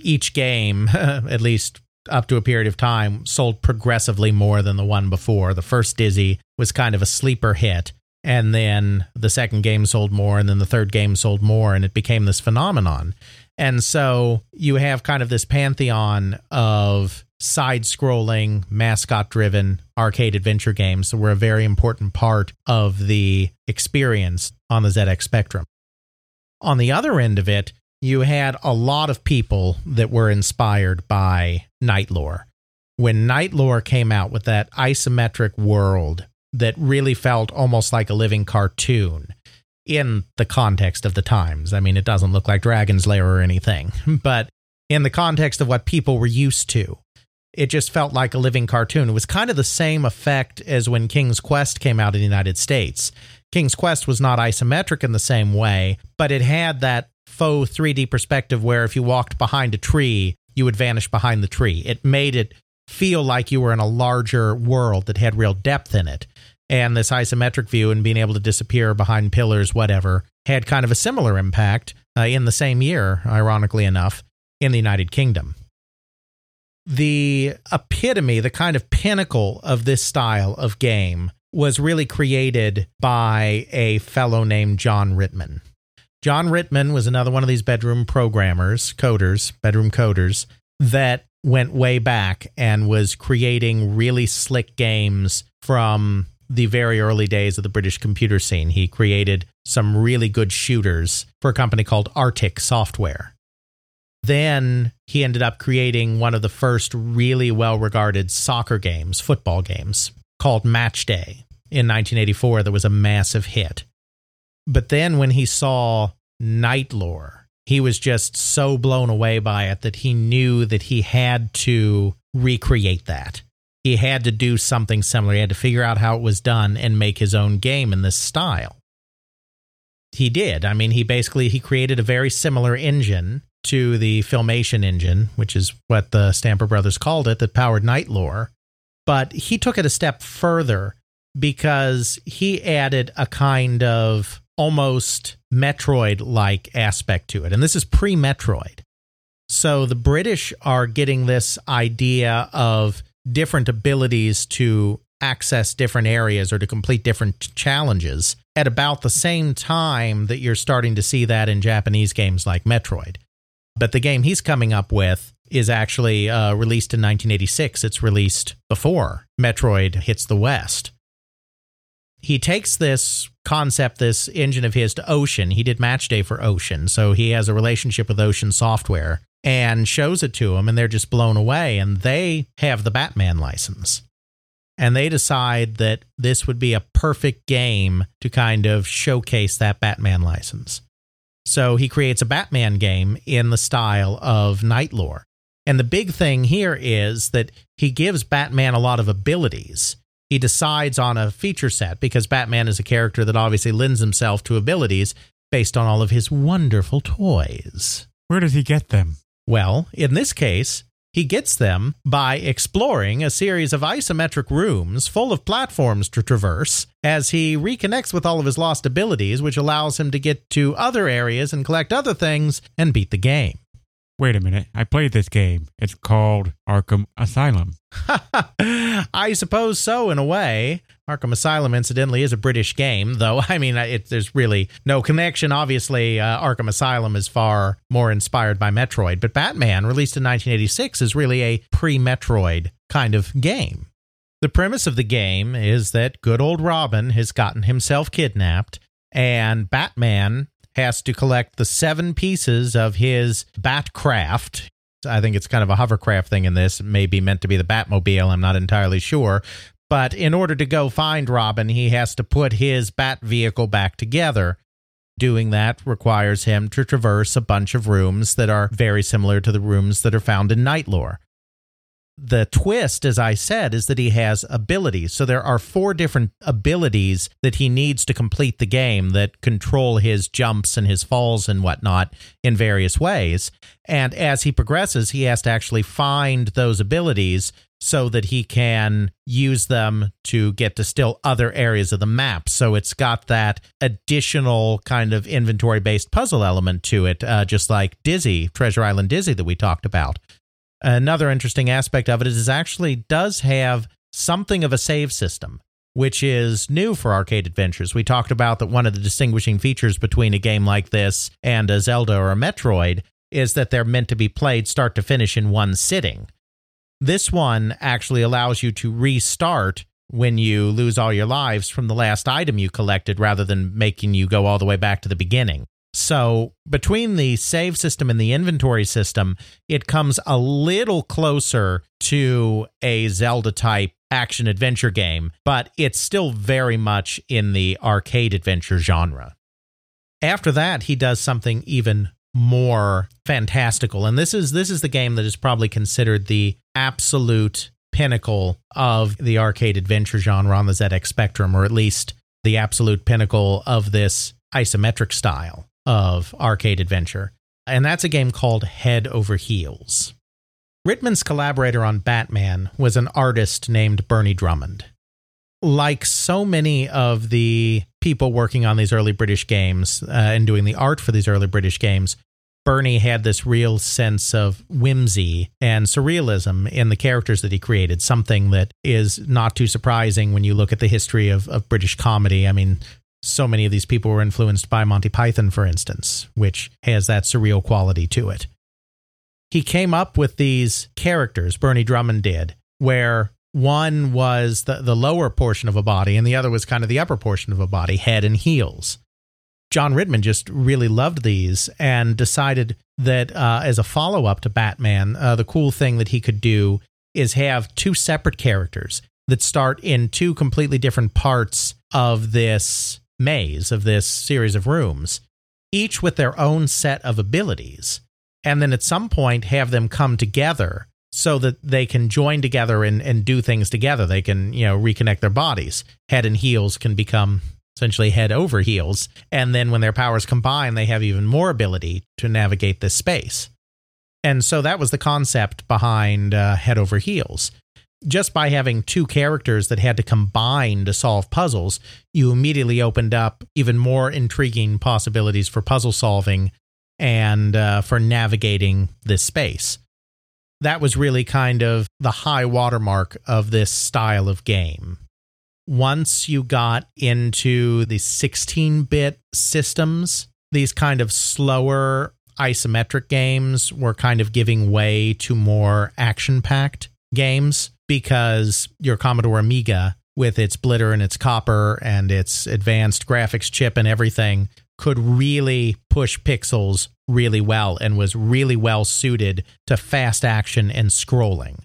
Each game, at least up to a period of time, sold progressively more than the one before. The first Dizzy was kind of a sleeper hit, and then the second game sold more, and then the third game sold more, and it became this phenomenon. And so you have kind of this pantheon of side-scrolling, mascot-driven arcade adventure games that were a very important part of the experience on the ZX Spectrum. On the other end of it, you had a lot of people that were inspired by Knight Lore. When Knight Lore came out with that isometric world that really felt almost like a living cartoon in the context of the times. I mean, it doesn't look like Dragon's Lair or anything, but in the context of what people were used to, it just felt like a living cartoon. It was kind of the same effect as when King's Quest came out in the United States. King's Quest was not isometric in the same way, but it had that faux 3D perspective where if you walked behind a tree, you would vanish behind the tree. It made it feel like you were in a larger world that had real depth in it. And this isometric view and being able to disappear behind pillars, whatever, had kind of a similar impact in the same year, ironically enough, in the United Kingdom. The epitome, the kind of pinnacle of this style of game was really created by a fellow named John Ritman. John Ritman was another one of these bedroom programmers, coders, bedroom coders, that went way back and was creating really slick games from the very early days of the British computer scene. He created some really good shooters for a company called Arctic Software. Then he ended up creating one of the first really well-regarded soccer games, football games, called Match Day. In 1984, that was a massive hit. But then when he saw Knight Lore, he was just so blown away by it that he knew that he had to recreate that. He had to do something similar. He had to figure out how it was done and make his own game in this style. He did. I mean, he created a very similar engine to the Filmation engine, which is what the Stamper Brothers called it, that powered Knight Lore. But he took it a step further because he added a kind of almost Metroid-like aspect to it. And this is pre-Metroid. So the British are getting this idea of different abilities to access different areas or to complete different challenges at about the same time that you're starting to see that in Japanese games like Metroid. But the game he's coming up with is actually released in 1986. It's released before Metroid hits the West. He takes this concept, this engine of his, to Ocean. He did Match Day for Ocean, so he has a relationship with Ocean Software, and shows it to them, and they're just blown away, and they have the Batman license. And they decide that this would be a perfect game to kind of showcase that Batman license. So he creates a Batman game in the style of Knight Lore. And the big thing here is that he gives Batman a lot of abilities. He decides on a feature set, because Batman is a character that obviously lends himself to abilities based on all of his wonderful toys. Where does he get them? Well, in this case, he gets them by exploring a series of isometric rooms full of platforms to traverse as he reconnects with all of his lost abilities, which allows him to get to other areas and collect other things and beat the game. Wait a minute. I played this game. It's called Arkham Asylum. I suppose so, in a way. Arkham Asylum, incidentally, is a British game, though. I mean, there's really no connection. Obviously, Arkham Asylum is far more inspired by Metroid. But Batman, released in 1986, is really a pre-Metroid kind of game. The premise of the game is that good old Robin has gotten himself kidnapped, and Batman has to collect the 7 pieces of his Batcraft. I think it's kind of a hovercraft thing in this. It may be meant to be the Batmobile. I'm not entirely sure. But in order to go find Robin, he has to put his Bat vehicle back together. Doing that requires him to traverse a bunch of rooms that are very similar to the rooms that are found in Knight Lore. The twist, as I said, is that he has abilities. So there are 4 different abilities that he needs to complete the game that control his jumps and his falls and whatnot in various ways. And as he progresses, he has to actually find those abilities so that he can use them to get to still other areas of the map. So it's got that additional kind of inventory-based puzzle element to it, just like Dizzy, Treasure Island Dizzy, that we talked about. Another interesting aspect of it is it actually does have something of a save system, which is new for arcade adventures. We talked about that one of the distinguishing features between a game like this and a Zelda or a Metroid is that they're meant to be played start to finish in one sitting. This one actually allows you to restart when you lose all your lives from the last item you collected rather than making you go all the way back to the beginning. So between the save system and the inventory system, it comes a little closer to a Zelda-type action-adventure game, but it's still very much in the arcade adventure genre. After that, he does something even more fantastical, and this is the game that is probably considered the absolute pinnacle of the arcade adventure genre on the ZX Spectrum, or at least the absolute pinnacle of this isometric style of arcade adventure, and that's a game called Head Over Heels. Ritman's collaborator on Batman was an artist named Bernie Drummond. Like so many of the people working on these early British games and doing the art for these early British games, Bernie had this real sense of whimsy and surrealism in the characters that he created, something that is not too surprising when you look at the history of British comedy. I mean, so many of these people were influenced by Monty Python, for instance, which has that surreal quality to it. He came up with these characters, Bernie Drummond did, where One was the lower portion of a body, and the other was kind of the upper portion of a body, head and heels. John Ritman just really loved these and decided that as a follow-up to Batman, the cool thing that he could do is have two separate characters that start in two completely different parts of this maze, of this series of rooms, each with their own set of abilities, and then at some point have them come together so that they can join together and do things together. They can, you know, reconnect their bodies. Head and heels can become essentially head over heels, and then when their powers combine, they have even more ability to navigate this space. And so that was the concept behind Head Over Heels. Just by having two characters that had to combine to solve puzzles, you immediately opened up even more intriguing possibilities for puzzle solving and for navigating this space. That was really kind of the high watermark of this style of game. Once you got into the 16-bit systems, these kind of slower isometric games were kind of giving way to more action-packed games, because your Commodore Amiga, with its Blitter and its Copper and its advanced graphics chip and everything, could really push pixels really well and was really well suited to fast action and scrolling.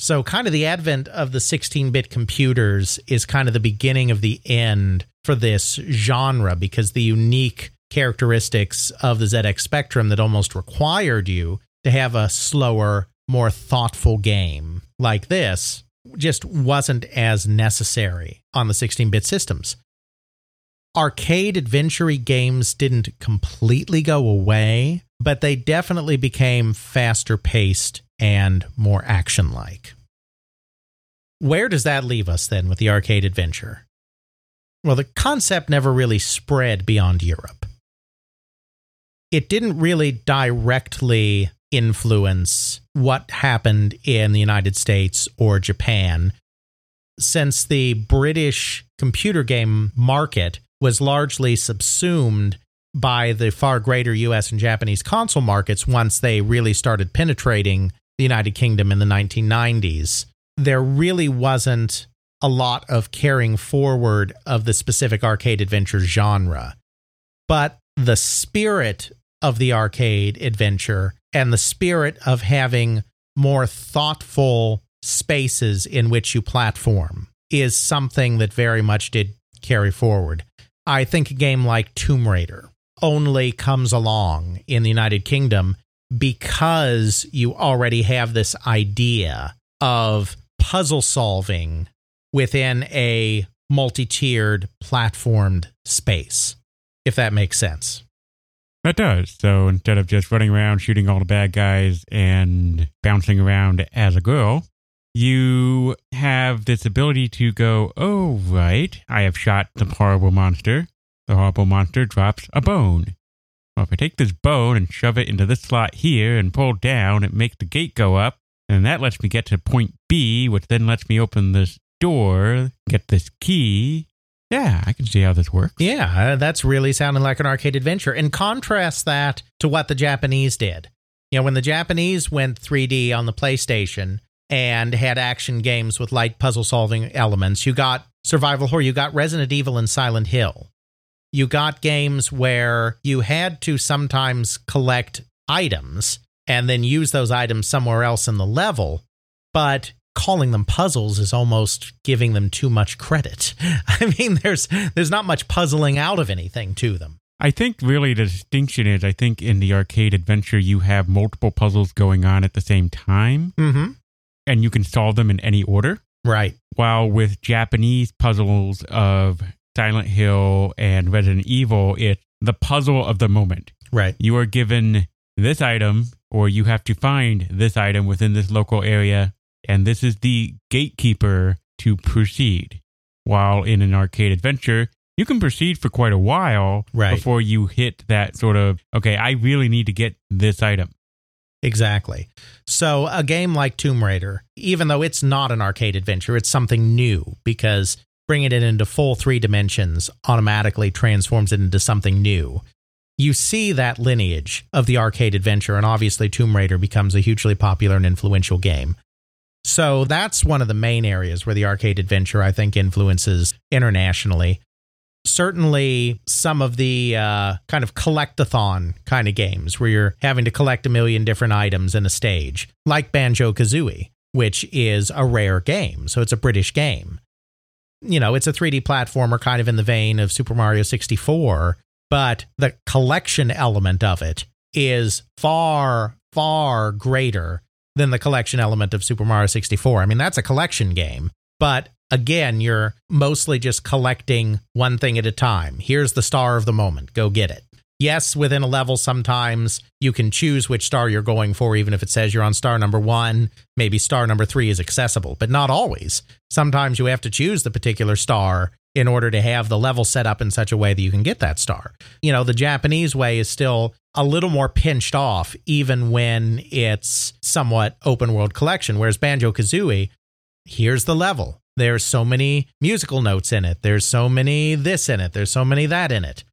So kind of the advent of the 16-bit computers is kind of the beginning of the end for this genre, because the unique characteristics of the ZX Spectrum that almost required you to have a slower, more thoughtful game like this just wasn't as necessary on the 16-bit systems. Arcade adventure games didn't completely go away, but they definitely became faster-paced and more action-like. Where does that leave us, then, with the arcade adventure? Well, the concept never really spread beyond Europe. It didn't really directly influence what happened in the United States or Japan, since the British computer game market was largely subsumed by the far greater U.S. and Japanese console markets once they really started penetrating the United Kingdom in the 1990s. There really wasn't a lot of carrying forward of the specific arcade adventure genre. But the spirit of the arcade adventure and the spirit of having more thoughtful spaces in which you platform is something that very much did carry forward. I think a game like Tomb Raider only comes along in the United Kingdom because you already have this idea of puzzle solving within a multi-tiered platformed space, if that makes sense. That does. So instead of just running around shooting all the bad guys and bouncing around as a girl, you have this ability to go, oh, right, I have shot the horrible monster. The horrible monster drops a bone. Well, if I take this bone and shove it into this slot here and pull down, it makes the gate go up, and that lets me get to point B, which then lets me open this door, get this key. Yeah, I can see how this works. Yeah, that's really sounding like an arcade adventure. And contrast that to what the Japanese did. You know, when the Japanese went 3D on the PlayStation and had action games with light puzzle-solving elements, you got survival horror, you got Resident Evil and Silent Hill. You got games where you had to sometimes collect items and then use those items somewhere else in the level, but calling them puzzles is almost giving them too much credit. I mean, there's not much puzzling out of anything to them. I think really the distinction is, I think in the arcade adventure, you have multiple puzzles going on at the same time, and you can solve them in any order. Right. While with Japanese puzzles of Silent Hill and Resident Evil, it's the puzzle of the moment. Right. You are given this item, or you have to find this item within this local area, and this is the gatekeeper to proceed. While in an arcade adventure, you can proceed for quite a while before you hit that sort of, okay, I really need to get this item. Exactly. So a game like Tomb Raider, even though it's not an arcade adventure, it's something new, because bringing it into full 3 dimensions automatically transforms it into something new. You see that lineage of the arcade adventure, and obviously Tomb Raider becomes a hugely popular and influential game. So that's one of the main areas where the arcade adventure, I think, influences internationally. Certainly some of the kind of collect-a-thon kind of games where you're having to collect a million different items in a stage, like Banjo-Kazooie, which is a Rare game. So it's a British game. You know, it's a 3D platformer kind of in the vein of Super Mario 64, but the collection element of it is far, far greater than the collection element of Super Mario 64. I mean, that's a collection game, but again, you're mostly just collecting one thing at a time. Here's the star of the moment. Go get it. Yes, within a level, sometimes you can choose which star you're going for, even if it says you're on star number 1, maybe star number 3 is accessible, but not always. Sometimes you have to choose the particular star in order to have the level set up in such a way that you can get that star. You know, the Japanese way is still a little more pinched off, even when it's somewhat open world collection. Whereas Banjo-Kazooie, here's the level. There's so many musical notes in it. There's so many this in it. There's so many that in it.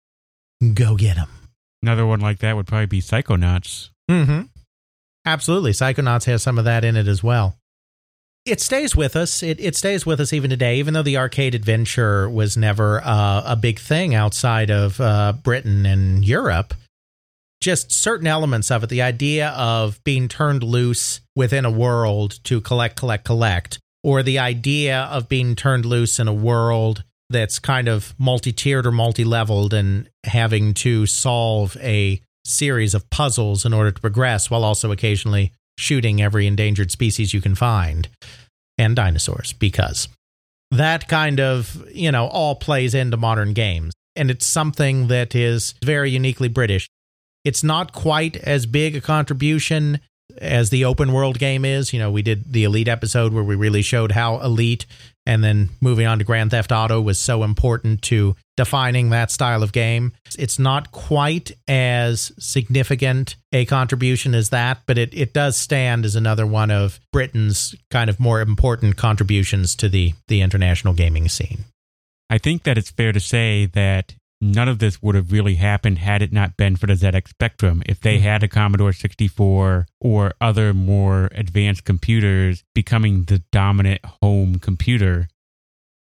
Go get them. Another one like that would probably be Psychonauts. Mm-hmm. Absolutely. Psychonauts has some of that in it as well. It stays with us. It stays with us even today, even though the arcade adventure was never a big thing outside of Britain and Europe. Just certain elements of it, the idea of being turned loose within a world to collect, or the idea of being turned loose in a world that's kind of multi-tiered or multi-leveled and having to solve a series of puzzles in order to progress while also occasionally shooting every endangered species you can find, and dinosaurs, because that kind of, you know, all plays into modern games. And it's something that is very uniquely British. It's not quite as big a contribution as the open world game is. You know, we did the Elite episode where we really showed how Elite and then moving on to Grand Theft Auto was so important to defining that style of game. It's not quite as significant a contribution as that, but it does stand as another one of Britain's kind of more important contributions to the international gaming scene. I think that it's fair to say that none of this would have really happened had it not been for the ZX Spectrum. If they had a Commodore 64 or other more advanced computers becoming the dominant home computer,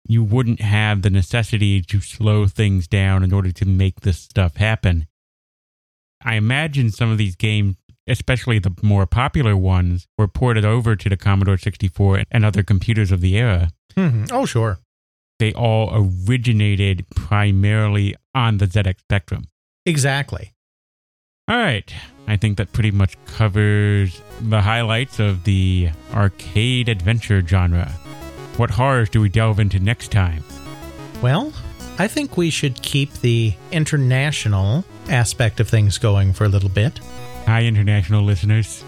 you wouldn't have the necessity to slow things down in order to make this stuff happen. I imagine some of these games, especially the more popular ones, were ported over to the Commodore 64 and other computers of the era. Mm-hmm. Oh, sure. They all originated primarily on the ZX Spectrum. Exactly. All right. I think that pretty much covers the highlights of the arcade adventure genre. What horrors do we delve into next time? Well, I think we should keep the international aspect of things going for a little bit. Hi, international listeners.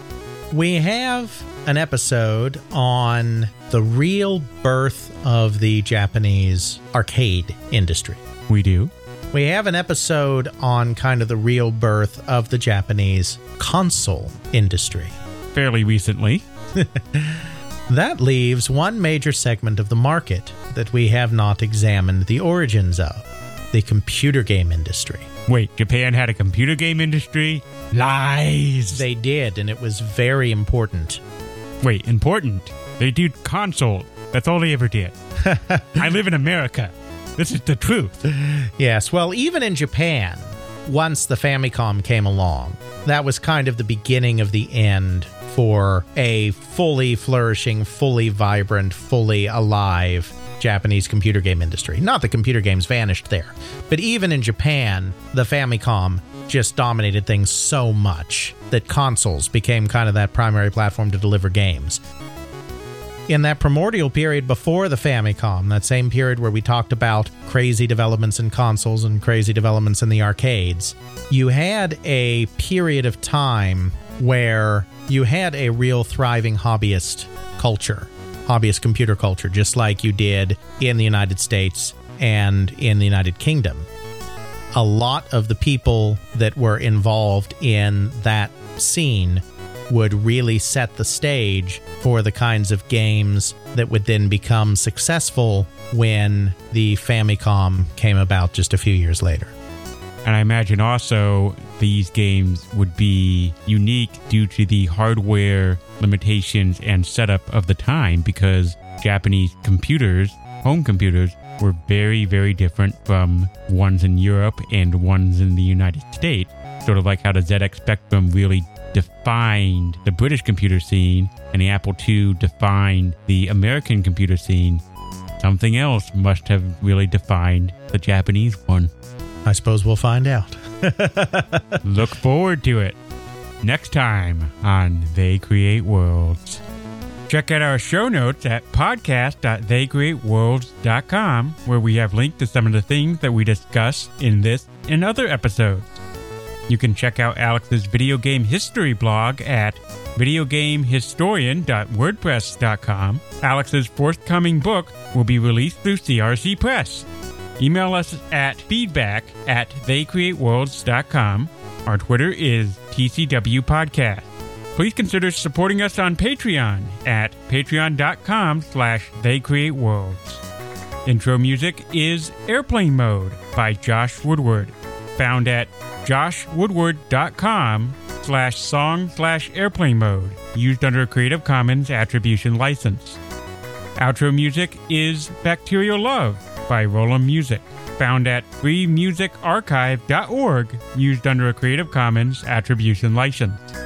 We have an episode on the real birth of the Japanese arcade industry. We do. We have an episode on kind of the real birth of the Japanese console industry. Fairly recently. That leaves one major segment of the market that we have not examined the origins of, the computer game industry. Wait, Japan had a computer game industry? Lies! They did, and it was very important. Wait, important? They did console. That's all they ever did. I live in America. This is the truth. Yes, well, even in Japan, once the Famicom came along, that was kind of the beginning of the end for a fully flourishing, fully vibrant, fully alive Japanese computer game industry. Not that computer games vanished there, but even in Japan, the Famicom just dominated things so much that consoles became kind of that primary platform to deliver games. In that primordial period before the Famicom, that same period where we talked about crazy developments in consoles and crazy developments in the arcades, you had a period of time where you had a real thriving hobbyist culture, hobbyist computer culture, just like you did in the United States and in the United Kingdom. A lot of the people that were involved in that scene would really set the stage for the kinds of games that would then become successful when the Famicom came about just a few years later. And I imagine also these games would be unique due to the hardware limitations and setup of the time, because Japanese computers, home computers, were very, very different from ones in Europe and ones in the United States. Sort of like how the ZX Spectrum really defined the British computer scene and the Apple II defined the American computer scene. Something else must have really defined the Japanese one. I suppose we'll find out. Look forward to it. Next time on They Create Worlds. Check out our show notes at podcast.theycreateworlds.com, where we have linked to some of the things that we discuss in this and other episodes. You can check out Alex's video game history blog at videogamehistorian.wordpress.com. Alex's forthcoming book will be released through CRC Press. Email us at feedback@theycreateworlds.com. Our Twitter is TCW Podcast. Please consider supporting us on Patreon at patreon.com/theycreateworlds. Intro music is Airplane Mode by Josh Woodward, found at joshwoodward.com/song/airplane mode, used under a Creative Commons Attribution License. Outro music is Bacterial Love by Roland Music, found at freemusicarchive.org, used under a Creative Commons Attribution License.